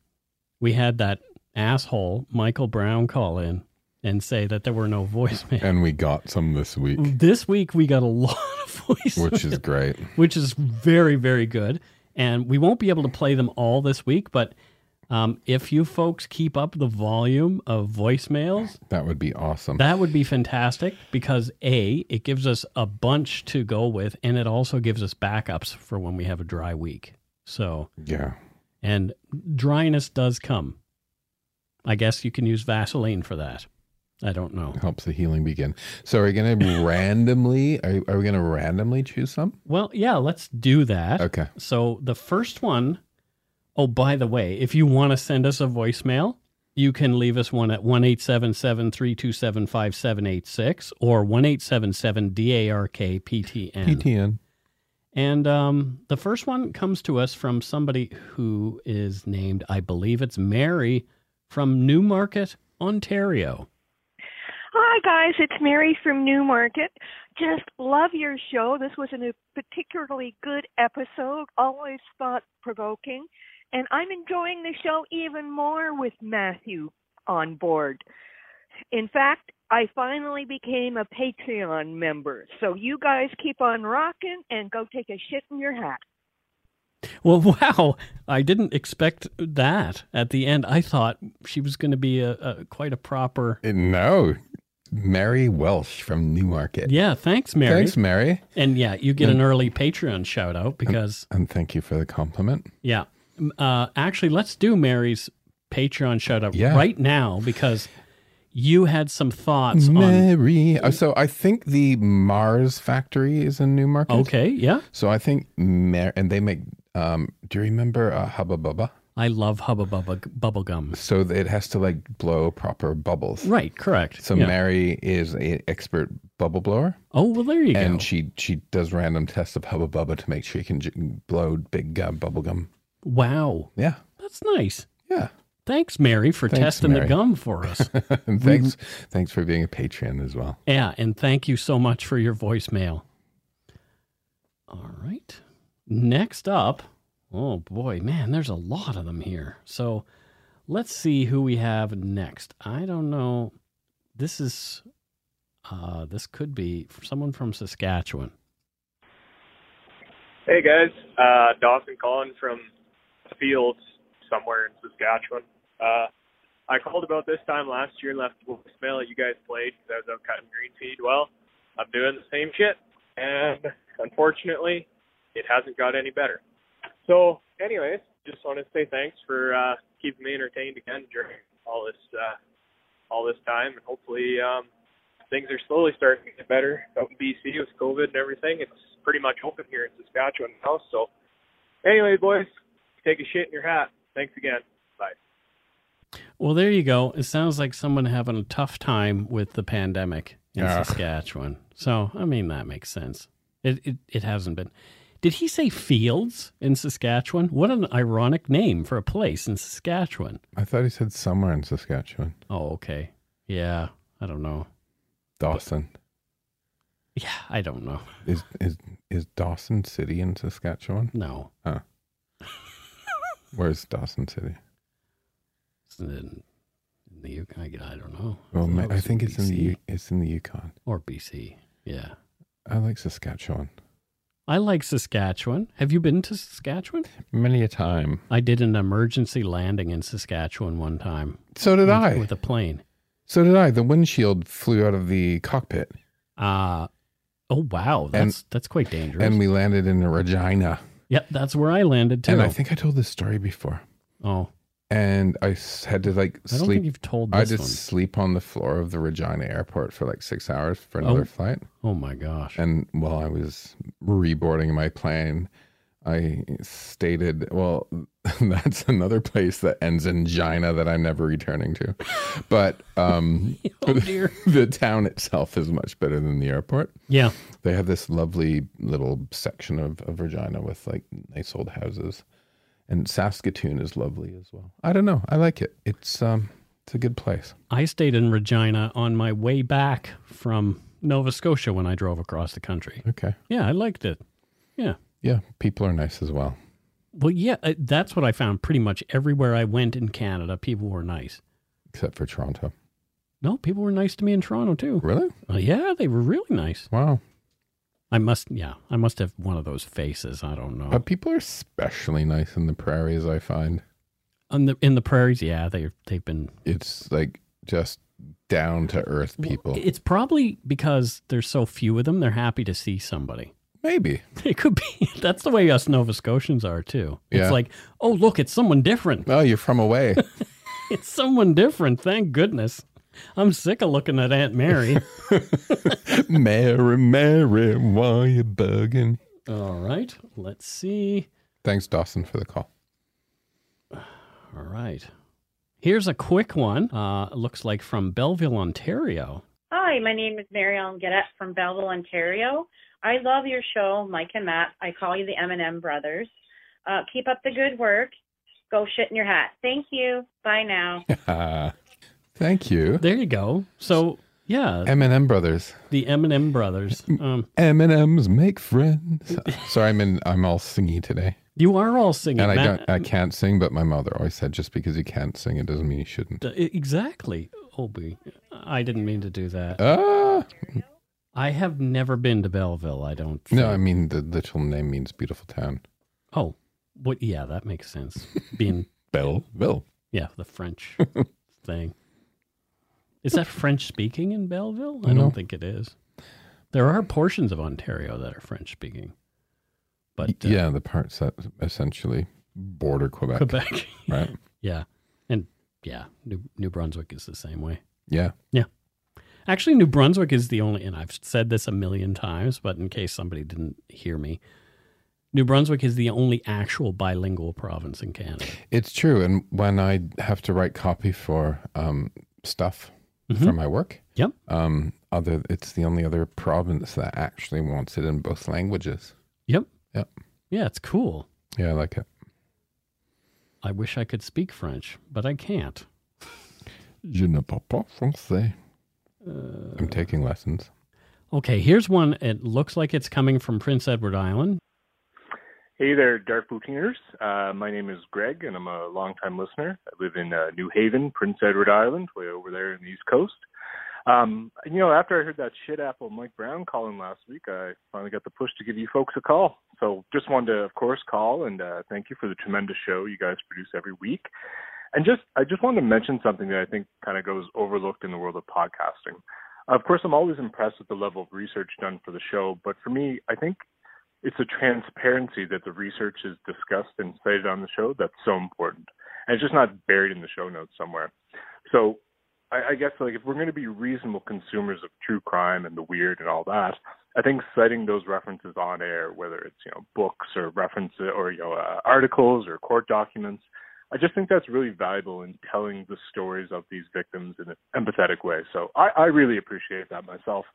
we had that asshole Michael Brown call in and say that there were no voicemails. And we got some this week. This week, we got a lot of voicemails. Which is great. Which is very, very good. And we won't be able to play them all this week, but... Um, if you folks keep up the volume of voicemails... That would be awesome. That would be fantastic because, A, it gives us a bunch to go with, and it also gives us backups for when we have a dry week. So... Yeah. And dryness does come. I guess you can use Vaseline for that. I don't know. It helps the healing begin. So are we going to randomly... Are, are we going to randomly choose some? Well, yeah, let's do that. Okay. So the first one... Oh, by the way, if you want to send us a voicemail, you can leave us one at one eight seven seven, three two seven, five seven eight six or one eight seven seven D A R K P T N. P T N. And um, the first one comes to us from somebody who is named, I believe it's Mary, from Newmarket, Ontario. Hi, guys. It's Mary from Newmarket. Just love your show. This was a particularly good episode, always thought-provoking. And I'm enjoying the show even more with Matthew on board. In fact, I finally became a Patreon member. So you guys keep on rocking and go take a shit in your hat. Well, wow. I didn't expect that at the end. I thought she was going to be a, a quite a proper... No. Mary Welsh from Newmarket. Yeah, thanks, Mary. Thanks, Mary. And yeah, you get and, an early Patreon shout-out because... And, and thank you for the compliment. Yeah. Uh, actually, let's do Mary's Patreon shout-out yeah. right now because... You had some thoughts Mary. on... So I think the Mars factory is in Newmarket. Okay, yeah. So I think... Mar- and they make... Um, do you remember uh, Hubba Bubba? I love Hubba Bubba bubble gum. So it has to, like, blow proper bubbles. Right, correct. So yeah. Mary is an expert bubble blower. Oh, well, there you and go. And she, she does random tests of Hubba Bubba to make sure you can j- blow big uh, bubble gum. Wow. Yeah. That's nice. Yeah. Thanks, Mary, for thanks, testing Mary. the gum for us. thanks thanks for being a patron as well. Yeah, and thank you so much for your voicemail. All right. Next up, oh boy, man, there's a lot of them here. So let's see who we have next. I don't know. This is, uh, this could be someone from Saskatchewan. Hey, guys. Uh, Dawson calling from the fields somewhere in Saskatchewan. Uh, I called about this time last year and left a voicemail that you guys played because I was out cutting green feed. Well, I'm doing the same shit, and unfortunately, it hasn't got any better. So, anyways, just want to say thanks for uh, keeping me entertained again during all this uh, all this time, and hopefully um, things are slowly starting to get better. Out in B C with COVID and everything, it's pretty much open here in Saskatchewan now. So, anyway, boys, take a shit in your hat. Thanks again. Bye. Well, there you go. It sounds like someone having a tough time with the pandemic in uh. Saskatchewan. So, I mean, that makes sense. It, it it hasn't been. Did he say fields in Saskatchewan? What an ironic name for a place in Saskatchewan. I thought he said somewhere in Saskatchewan. Oh, okay. Yeah, I don't know. Dawson. But, yeah, I don't know. Is is is Dawson City in Saskatchewan? No. Huh. Where's Dawson City? It's in the Yukon. I don't know. Well, I, I think it's in the it's in the Yukon or B C. Yeah, I like Saskatchewan. I like Saskatchewan. Have you been to Saskatchewan? Many a time. I did an emergency landing in Saskatchewan one time. So did with, I with a plane. So did I. The windshield flew out of the cockpit. Uh oh wow, that's and, that's quite dangerous. And we landed in Regina. Yep, that's where I landed, too. And I think I told this story before. Oh. And I had to, like, sleep. I don't think you've told this I just one. sleep on the floor of the Regina airport for, like, six hours for another oh. flight. Oh, my gosh. And while I was reboarding my plane, I stated, well, that's another place that ends in Gina that I'm never returning to. But um, oh, dear. the town itself is much better than the airport. Yeah. They have this lovely little section of, of Regina with like nice old houses. And Saskatoon is lovely as well. I don't know. I like it. It's um, it's a good place. I stayed in Regina on my way back from Nova Scotia when I drove across the country. Okay. Yeah, I liked it. Yeah. Yeah, people are nice as well. Well, yeah, that's what I found pretty much everywhere I went in Canada. People were nice. Except for Toronto. No, people were nice to me in Toronto, too. Really? Uh, yeah, they were really nice. Wow. I must, yeah, I must have one of those faces. I don't know. But people are especially nice in the prairies, I find. In the, in the prairies, yeah, they, they've been... It's like just down-to-earth people. Well, it's probably because there's so few of them, they're happy to see somebody. Maybe. It could be. That's the way us Nova Scotians are, too. Yeah. It's like, oh, look, it's someone different. Oh, you're from away. It's someone different. Thank goodness. I'm sick of looking at Aunt Mary. Mary, Mary, why you bugging? All right. Let's see. Thanks, Dawson, for the call. All right. Here's a quick one. Uh, looks like from Belleville, Ontario. Hi, my name is Mary Ellen Gadet from Belleville, Ontario. I love your show, Mike and Matt. I call you the M and M brothers. Uh, keep up the good work. Go shit in your hat. Thank you. Bye now. Thank you. There you go. So Yeah. M and M Brothers. The M and M Brothers. Um, M and M's make friends. Sorry, I'm in, I'm all singy today. You are all singing. And I, don't, I can't sing, but my mother always said, just because you can't sing, it doesn't mean you shouldn't. Exactly. Obie. I didn't mean to do that. Uh, I have never been to Belleville, I don't think. No, I mean, the literal name means beautiful town. Oh, what? Yeah, that makes sense. Being Belleville. Yeah, the French thing. Is that French speaking in Belleville? I no. don't think it is. There are portions of Ontario that are French speaking. But uh, yeah, the parts that essentially border Quebec. Quebec. Right? Yeah. And yeah, New, New Brunswick is the same way. Yeah. Yeah. Actually, New Brunswick is the only, and I've said this a million times, but in case somebody didn't hear me, New Brunswick is the only actual bilingual province in Canada. It's true. And when I have to write copy for um, stuff mm-hmm. for my work, yep. um, other it's the only other province that actually wants it in both languages. Yep. Yep. Yeah, it's cool. Yeah, I like it. I wish I could speak French, but I can't. Je ne parle pas français. Uh, I'm taking lessons. Okay, here's one. It looks like it's coming from Prince Edward Island. Hey there, Dark Poutiners. Uh, my name is Greg, and I'm a longtime listener. I live in uh, New Haven, Prince Edward Island, way over there in the East Coast. Um, you know, after I heard that shit apple Mike Brown calling last week, I finally got the push to give you folks a call. So just wanted to, of course, call and uh, thank you for the tremendous show you guys produce every week. And just I just wanted to mention something that I think kind of goes overlooked in the world of podcasting. Of course, I'm always impressed with the level of research done for the show. But for me, I think it's the transparency that the research is discussed and cited on the show that's so important. And it's just not buried in the show notes somewhere. So I guess, like, if we're going to be reasonable consumers of true crime and the weird and all that, I think citing those references on air, whether it's, you know, books or references or, you know, uh, articles or court documents, I just think that's really valuable in telling the stories of these victims in an empathetic way. So I, I really appreciate that myself.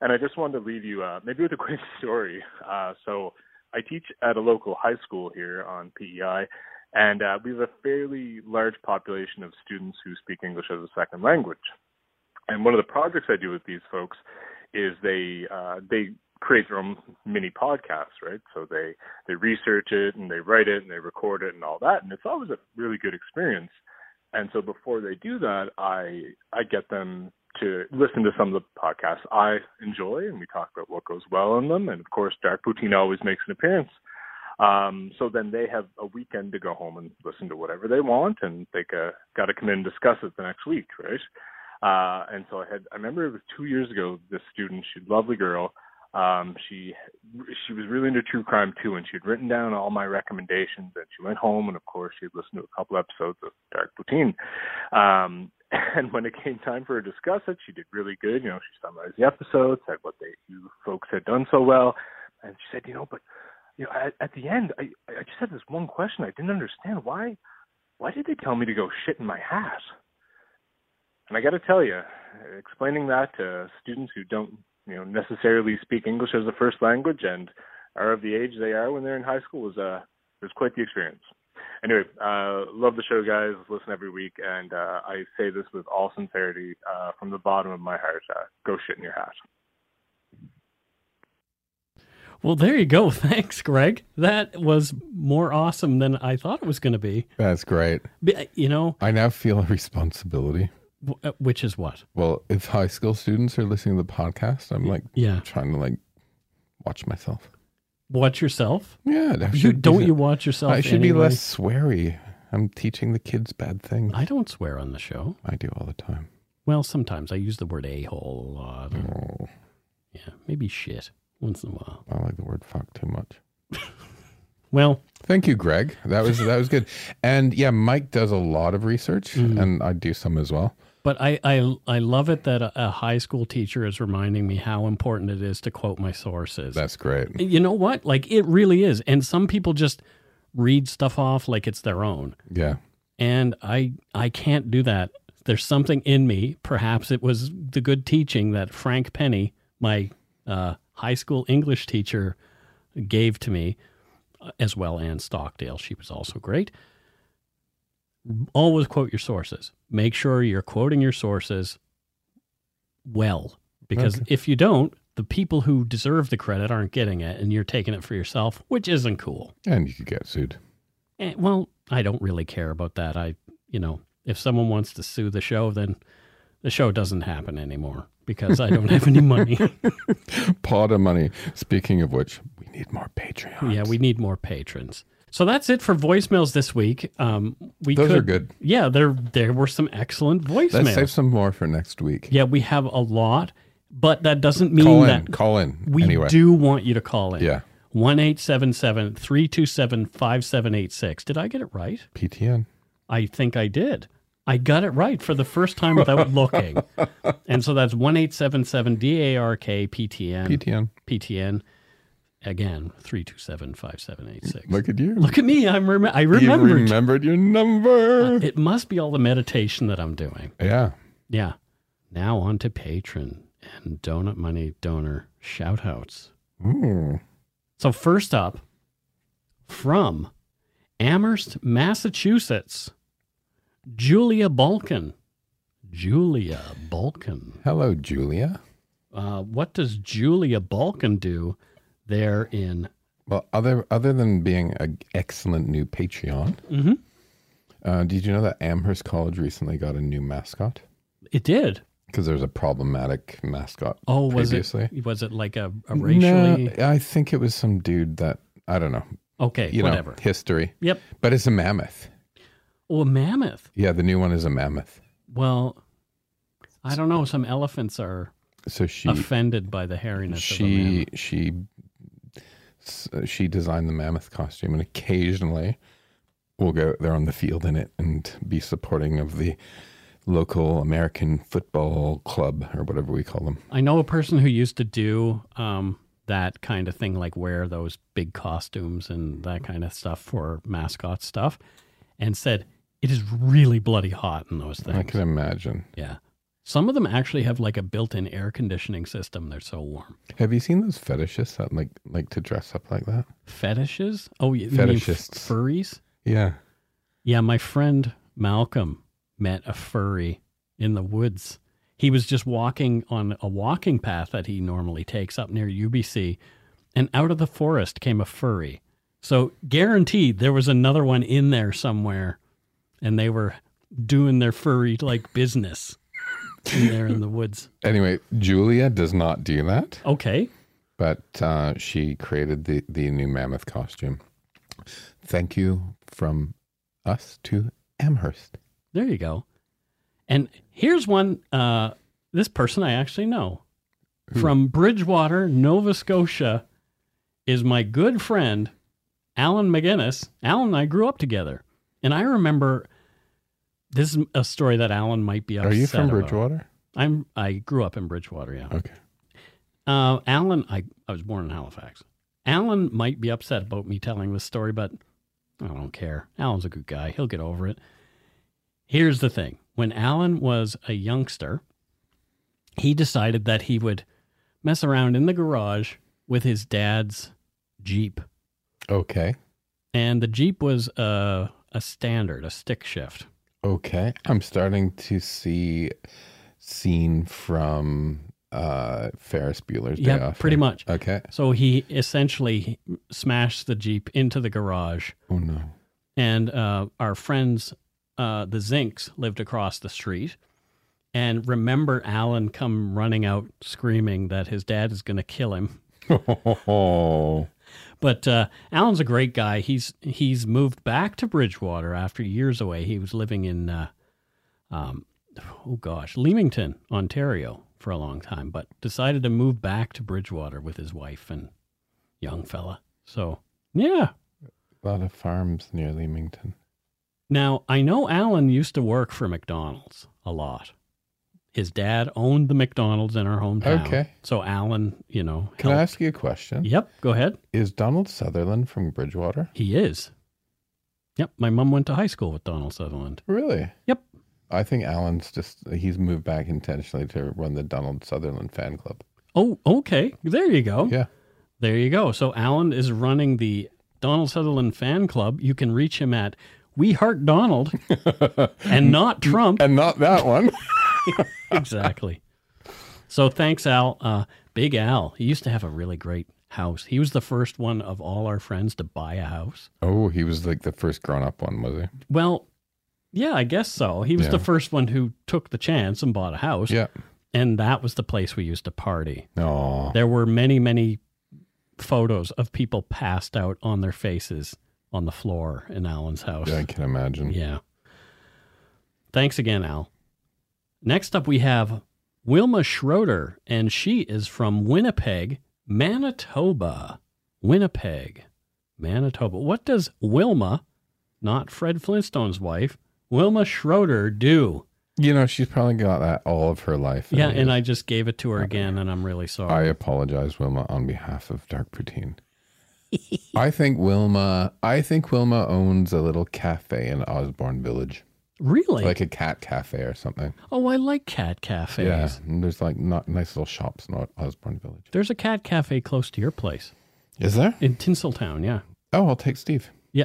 And I just wanted to leave you uh, maybe with a quick story. Uh, so I teach at a local high school here on P E I. And uh, we have a fairly large population of students who speak English as a second language. And one of the projects I do with these folks is they uh, they create their own mini podcasts, right? So they, they research it and they write it and they record it and all that. And it's always a really good experience. And so before they do that, I I get them to listen to some of the podcasts I enjoy, and we talk about what goes well in them. And, of course, Dark Poutine always makes an appearance. Um, so then they have a weekend to go home and listen to whatever they want, and they uh, got to come in and discuss it the next week, right? Uh, and so I had, I remember it was two years ago, this student, she's a lovely girl. Um, she, she was really into true crime too, and she'd written down all my recommendations, and she went home, and of course she'd listened to a couple episodes of Dark Poutine. Um, and when it came time for her to discuss it, she did really good. You know, she summarized the episode, said what they, you folks had done so well. And she said, you know, but You know, at, at the end, I, I just had this one question. I didn't understand why. Why did they tell me to go shit in my hat? And I got to tell you, explaining that to students who don't, you know, necessarily speak English as a first language and are of the age they are when they're in high school was uh was quite the experience. Anyway, uh, love the show, guys. Listen every week, and uh, I say this with all sincerity uh, from the bottom of my heart: uh, go shit in your hat. Well, there you go. Thanks, Greg. That was more awesome than I thought it was going to be. That's great. You know, I now feel a responsibility. Which is what? Well, if high school students are listening to the podcast, I'm like, yeah, trying to like watch myself. Watch yourself? Yeah. You don't you watch yourself? I should anyway? be less sweary. I'm teaching the kids bad things. I don't swear on the show. I do all the time. Well, sometimes I use the word a-hole a lot. Oh. Yeah, maybe shit. Once in a while. I like the word fuck too much. Well, thank you, Greg. That was that was good. And yeah, Mike does a lot of research, mm-hmm. and I do some as well. But I, I, I love it that a, a high school teacher is reminding me how important it is to quote my sources. That's great. You know what? Like, it really is. And some people just read stuff off like it's their own. Yeah. And I I can't do that. There's something in me. Perhaps it was the good teaching that Frank Penny, my uh high school English teacher, gave to me, as well, Anne Stockdale. She was also great. Always quote your sources. Make sure you're quoting your sources well. Because okay. if you don't, the people who deserve the credit aren't getting it, and you're taking it for yourself, which isn't cool. And you could get sued. And, well, I don't really care about that. I, you know, if someone wants to sue the show, then the show doesn't happen anymore because I don't have any money. Pot of money. Speaking of which, we need more Patreons. Yeah, we need more patrons. So that's it for voicemails this week. Um, we Those could, are good. Yeah, there there were some excellent voicemails. Let's save some more for next week. Yeah, we have a lot, but that doesn't mean call in, that call in. We anyway. do want you to call in. Yeah, one eight seven seven three two seven five seven eight six. Did I get it right? P T N. I think I did. I got it right for the first time without looking. And so that's one eight seven seven D A R K P T N P T N P T N. Again, three two seven five seven eight six. Look at you! Look at me! I'm rem- I remembered. You remembered your number. Uh, it must be all the meditation that I'm doing. Yeah, yeah. Now on to patron and donut money donor shout outs. Mm. So first up, from Amherst, Massachusetts, Julia Balkan. Julia Balkan. Hello, Julia. Uh, what does Julia Balkan do? There in well, other other than being an excellent new Patreon, mm-hmm. uh, did you know that Amherst College recently got a new mascot? It did, because there was a problematic mascot. Oh, previously. was it? Was it like a, a racially? No, I think it was some dude that I don't know. Okay, you whatever know, history. Yep, but it's a mammoth. Oh, a mammoth. Yeah, the new one is a mammoth. Well, I don't know. Some elephants are so she offended by the hairiness. She of a mammoth. she. She designed the mammoth costume, and occasionally we'll go out there on the field in it and be supporting of the local American football club or whatever we call them. I know a person who used to do um, that kind of thing, like wear those big costumes and that kind of stuff for mascot stuff, and said it is really bloody hot in those things. I can imagine. Yeah. Some of them actually have like a built-in air conditioning system. They're so warm. Have you seen those fetishists that like like to dress up like that? Fetishes? Oh, you fetishists. Mean furries? Yeah. Yeah, my friend Malcolm met a furry in the woods. He was just walking on a walking path that he normally takes up near U B C, and out of the forest came a furry. So guaranteed there was another one in there somewhere, and they were doing their furry like business. In there in the woods. Anyway, Julia does not do that. Okay. But uh, she created the, the new mammoth costume. Thank you from us to Amherst. There you go. And here's one, uh, this person I actually know. Who? From Bridgewater, Nova Scotia, is my good friend, Alan McGinnis. Alan and I grew up together. And I remember... This is a story that Alan might be upset about. Are you from Bridgewater? I'm, I grew up in Bridgewater, yeah. Okay. Uh, Alan, I, I was born in Halifax. Alan might be upset about me telling this story, but I don't care. Alan's a good guy. He'll get over it. Here's the thing. When Alan was a youngster, he decided that he would mess around in the garage with his dad's Jeep. Okay. And the Jeep was a, a standard, a stick shift. Okay, I'm starting to see scene from uh, Ferris Bueller's Day yep, Off. Yeah, pretty much. Okay. So he essentially smashed the Jeep into the garage. Oh, no. And uh, our friends, uh, the Zinks, lived across the street. And remember Alan come running out screaming that his dad is going to kill him. Oh. But uh, Alan's a great guy. He's he's moved back to Bridgewater after years away. He was living in, uh, um, oh gosh, Leamington, Ontario for a long time, but decided to move back to Bridgewater with his wife and young fella. So, yeah. A lot of farms near Leamington. Now, I know Alan used to work for McDonald's a lot. His dad owned the McDonald's in our hometown. Okay. So Alan, you know. Can helped. I ask you a question? Yep, go ahead. Is Donald Sutherland from Bridgewater? He is. Yep, my mom went to high school with Donald Sutherland. Really? Yep. I think Alan's just, he's moved back intentionally to run the Donald Sutherland fan club. Oh, okay. There you go. Yeah. There you go. So Alan is running the Donald Sutherland fan club. You can reach him at We Heart Donald and not Trump. And not that one. Exactly. So thanks, Al. Uh, Big Al. He used to have a really great house. He was the first one of all our friends to buy a house. Oh, he was like the first grown-up one, was he? Well, yeah, I guess so. He was yeah. the first one who took the chance and bought a house. Yeah. And that was the place we used to party. Oh. There were many, many photos of people passed out on their faces on the floor in Alan's house. Yeah, I can imagine. Yeah. Thanks again, Al. Next up, we have Wilma Schroeder, and she is from Winnipeg, Manitoba. Winnipeg, Manitoba. What does Wilma, not Fred Flintstone's wife, Wilma Schroeder do? You know, she's probably got that all of her life. Yeah, and I just gave it to her again, and I'm really sorry. I apologize, Wilma, on behalf of Dark Poutine. I think Wilma, I think Wilma owns a little cafe in Osborne Village. Really? Like a cat cafe or something. Oh, I like cat cafes. Yeah, and there's like not nice little shops in Osborne Village. There's a cat cafe close to your place. Is there? In Tinseltown, yeah. Oh, I'll take Steve. Yeah.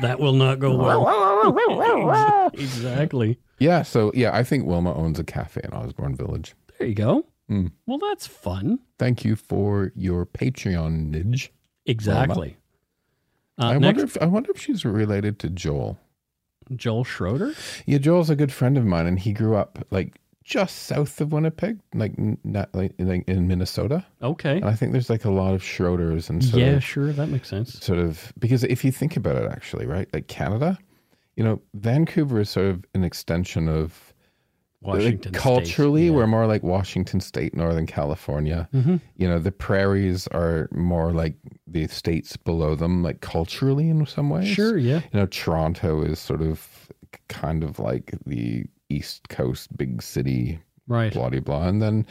That will not go well. Exactly. Yeah, so yeah, I think Wilma owns a cafe in Osborne Village. There you go. Mm. Well, that's fun. Thank you for your Patreonage. Exactly. Uh, I, next... wonder if, I wonder if she's related to Joel. Joel Schroeder? Yeah, Joel's a good friend of mine, and he grew up like just south of Winnipeg, like not like, like in Minnesota. Okay. And I think there's like a lot of Schroeders and sort yeah, of, sure, that makes sense. Sort of because if you think about it, actually, right, like Canada, you know, Vancouver is sort of an extension of Washington. Like, culturally, State, yeah. we're more like Washington State, Northern California. Mm-hmm. You know, the prairies are more like the states below them, like culturally in some ways. Sure, yeah. You know, Toronto is sort of kind of like the East Coast big city, right? Blah, blah, blah. And then,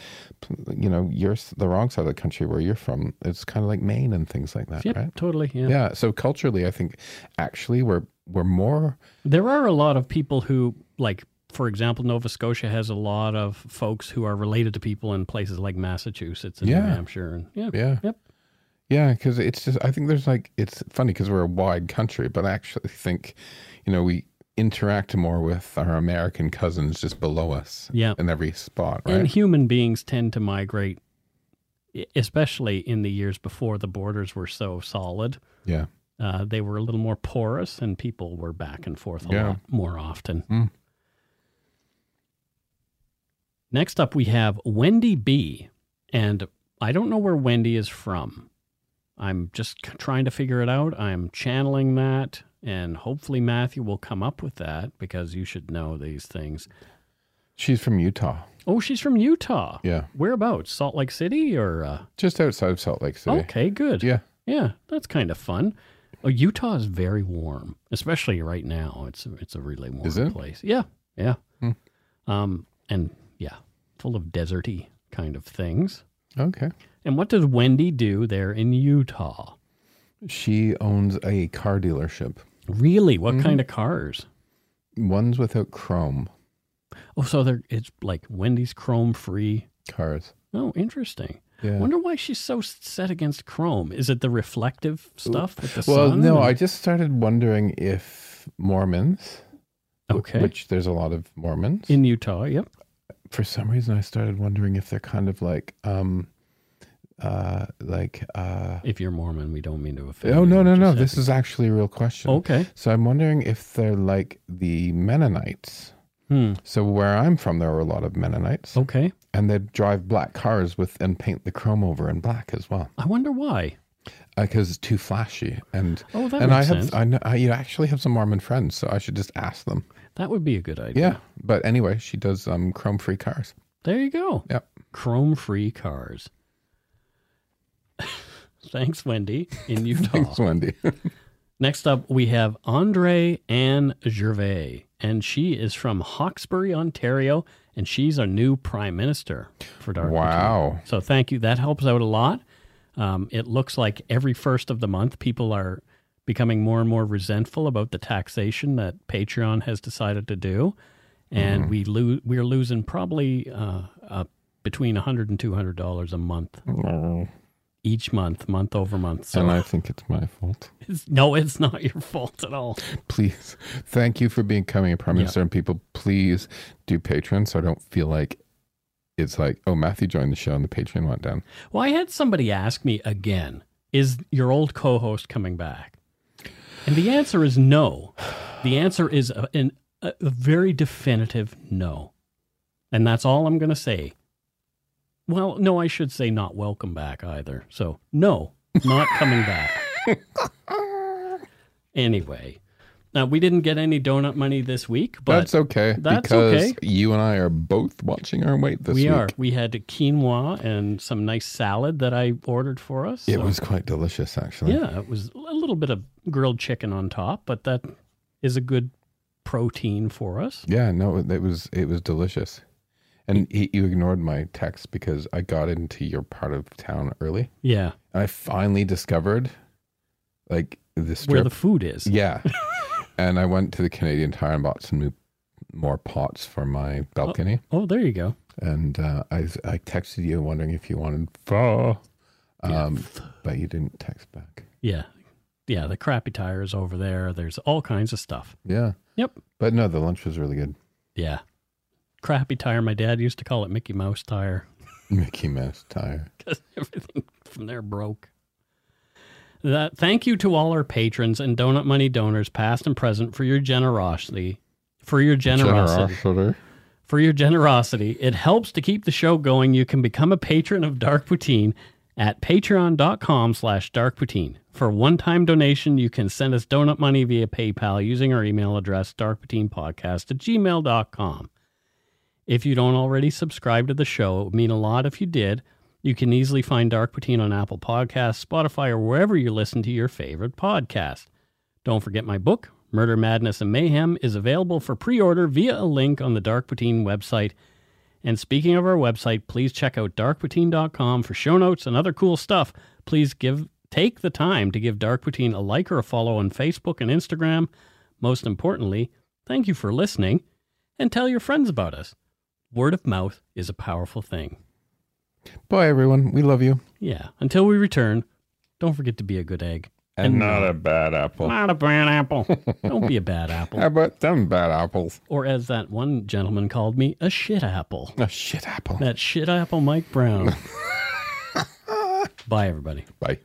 you know, you're the wrong side of the country where you're from. It's kind of like Maine and things like that, yep, right? Totally, yeah. Yeah. So culturally, I think actually we're we're more. There are a lot of people who like. For example, Nova Scotia has a lot of folks who are related to people in places like Massachusetts and yeah. New Hampshire. And yeah. Yeah. Yep. Yeah. Because it's just, I think there's like, it's funny because we're a wide country, but I actually think, you know, we interact more with our American cousins just below us yeah. in every spot. Right? And human beings tend to migrate, especially in the years before the borders were so solid. Yeah. Uh, they were a little more porous and people were back and forth a yeah. lot more often. Mm. Next up, we have Wendy B. And I don't know where Wendy is from. I'm just trying to figure it out. I'm channeling that. And hopefully Matthew will come up with that because you should know these things. She's from Utah. Oh, she's from Utah. Yeah. Whereabouts? Salt Lake City or? Uh... Just outside of Salt Lake City. Okay, good. Yeah. Yeah, that's kind of fun. Oh, Utah is very warm, especially right now. It's, it's a really warm is it? place. Yeah, yeah. Hmm. Um, and... Yeah, full of deserty kind of things. Okay. And what does Wendy do there in Utah? She owns a car dealership. Really? What mm-hmm. kind of cars? Ones without chrome. Oh, so they're it's like Wendy's chrome-free cars. Oh, interesting. Yeah. I wonder why she's so set against chrome. Is it the reflective stuff with the well, sun? Well, no, or... I just started wondering if Mormons, okay. which there's a lot of Mormons. In Utah, yep. For some reason, I started wondering if they're kind of like, um, uh, like, uh, if you're Mormon, we don't mean to offend. Oh, no, no, no. This is actually a real question. Okay. So I'm wondering if they're like the Mennonites. Hmm. So where I'm from, there were a lot of Mennonites. Okay. And they'd drive black cars with and paint the chrome over in black as well. I wonder why. Because uh, it's too flashy. And, oh, that and makes I have, sense. I, know, I you actually have some Mormon friends, so I should just ask them. That would be a good idea. Yeah, but anyway, she does um, chrome-free cars. There you go. Yep. Chrome-free cars. Thanks, Wendy, in Utah. Thanks, Wendy. Next up, we have Andre Anne Gervais, and she is from Hawkesbury, Ontario, and she's our new prime minister for Dark Poutine. Wow. So thank you. That helps out a lot. Um, it looks like every first of the month, people are... becoming more and more resentful about the taxation that Patreon has decided to do. And mm. we lo- we're losing probably uh, uh, between one hundred dollars and two hundred dollars a month. Oh. Each month, month over month. So, and I think it's my fault. It's, no, it's not your fault at all. Please. Thank you for becoming a prime minister. Yeah. And people, please do Patreon so I don't feel like it's like, oh, Matthew joined the show and the Patreon went down. Well, I had somebody ask me again, is your old co-host coming back? And the answer is no. The answer is a, an, a very definitive no. And that's all I'm going to say. Well, no, I should say not welcome back either. So no, not coming back. Anyway, now we didn't get any donut money this week, but that's okay. That's because okay. You and I are both watching our weight this we week. We are. We had quinoa and some nice salad that I ordered for us. It so. was quite delicious, actually. Yeah, it was a little bit of grilled chicken on top, but that is a good protein for us. Yeah, no, it was it was delicious. And he, you ignored my text because I got into your part of town early. Yeah. And I finally discovered, like, the strip. Where the food is. Yeah. And I went to the Canadian Tire and bought some new, more pots for my balcony. Oh, oh there you go. And uh, I I texted you wondering if you wanted pho, um, yeah. But you didn't text back. Yeah. Yeah, the crappy tire is over there. There's all kinds of stuff. Yeah. Yep. But no, the lunch was really good. Yeah. Crappy tire. My dad used to call it Mickey Mouse tire. Mickey Mouse tire. Because everything from there broke. That, thank you to all our patrons and donut money donors, past and present, for your generosity. For your generosity. generosity. For your generosity. It helps to keep the show going. You can become a patron of Dark Poutine at patreon.com slash darkpoutine. For a one-time donation, you can send us donut money via PayPal using our email address, darkpoutinepodcast at gmail dot com. If you don't already subscribe to the show, it would mean a lot if you did. You can easily find Dark Poutine on Apple Podcasts, Spotify, or wherever you listen to your favorite podcast. Don't forget my book, Murder, Madness, and Mayhem, is available for pre-order via a link on the Dark Poutine website. And speaking of our website, please check out dark poutine dot com for show notes and other cool stuff. Please give take the time to give Dark Poutine a like or a follow on Facebook and Instagram. Most importantly, thank you for listening, and tell your friends about us. Word of mouth is a powerful thing. Bye, everyone. We love you. Yeah. Until we return, don't forget to be a good egg. And, and not a bad apple. Not a bad apple. Don't be a bad apple. How about them bad apples? Or as that one gentleman called me, a shit apple. A shit apple. That shit apple Mike Brown. Bye, everybody. Bye.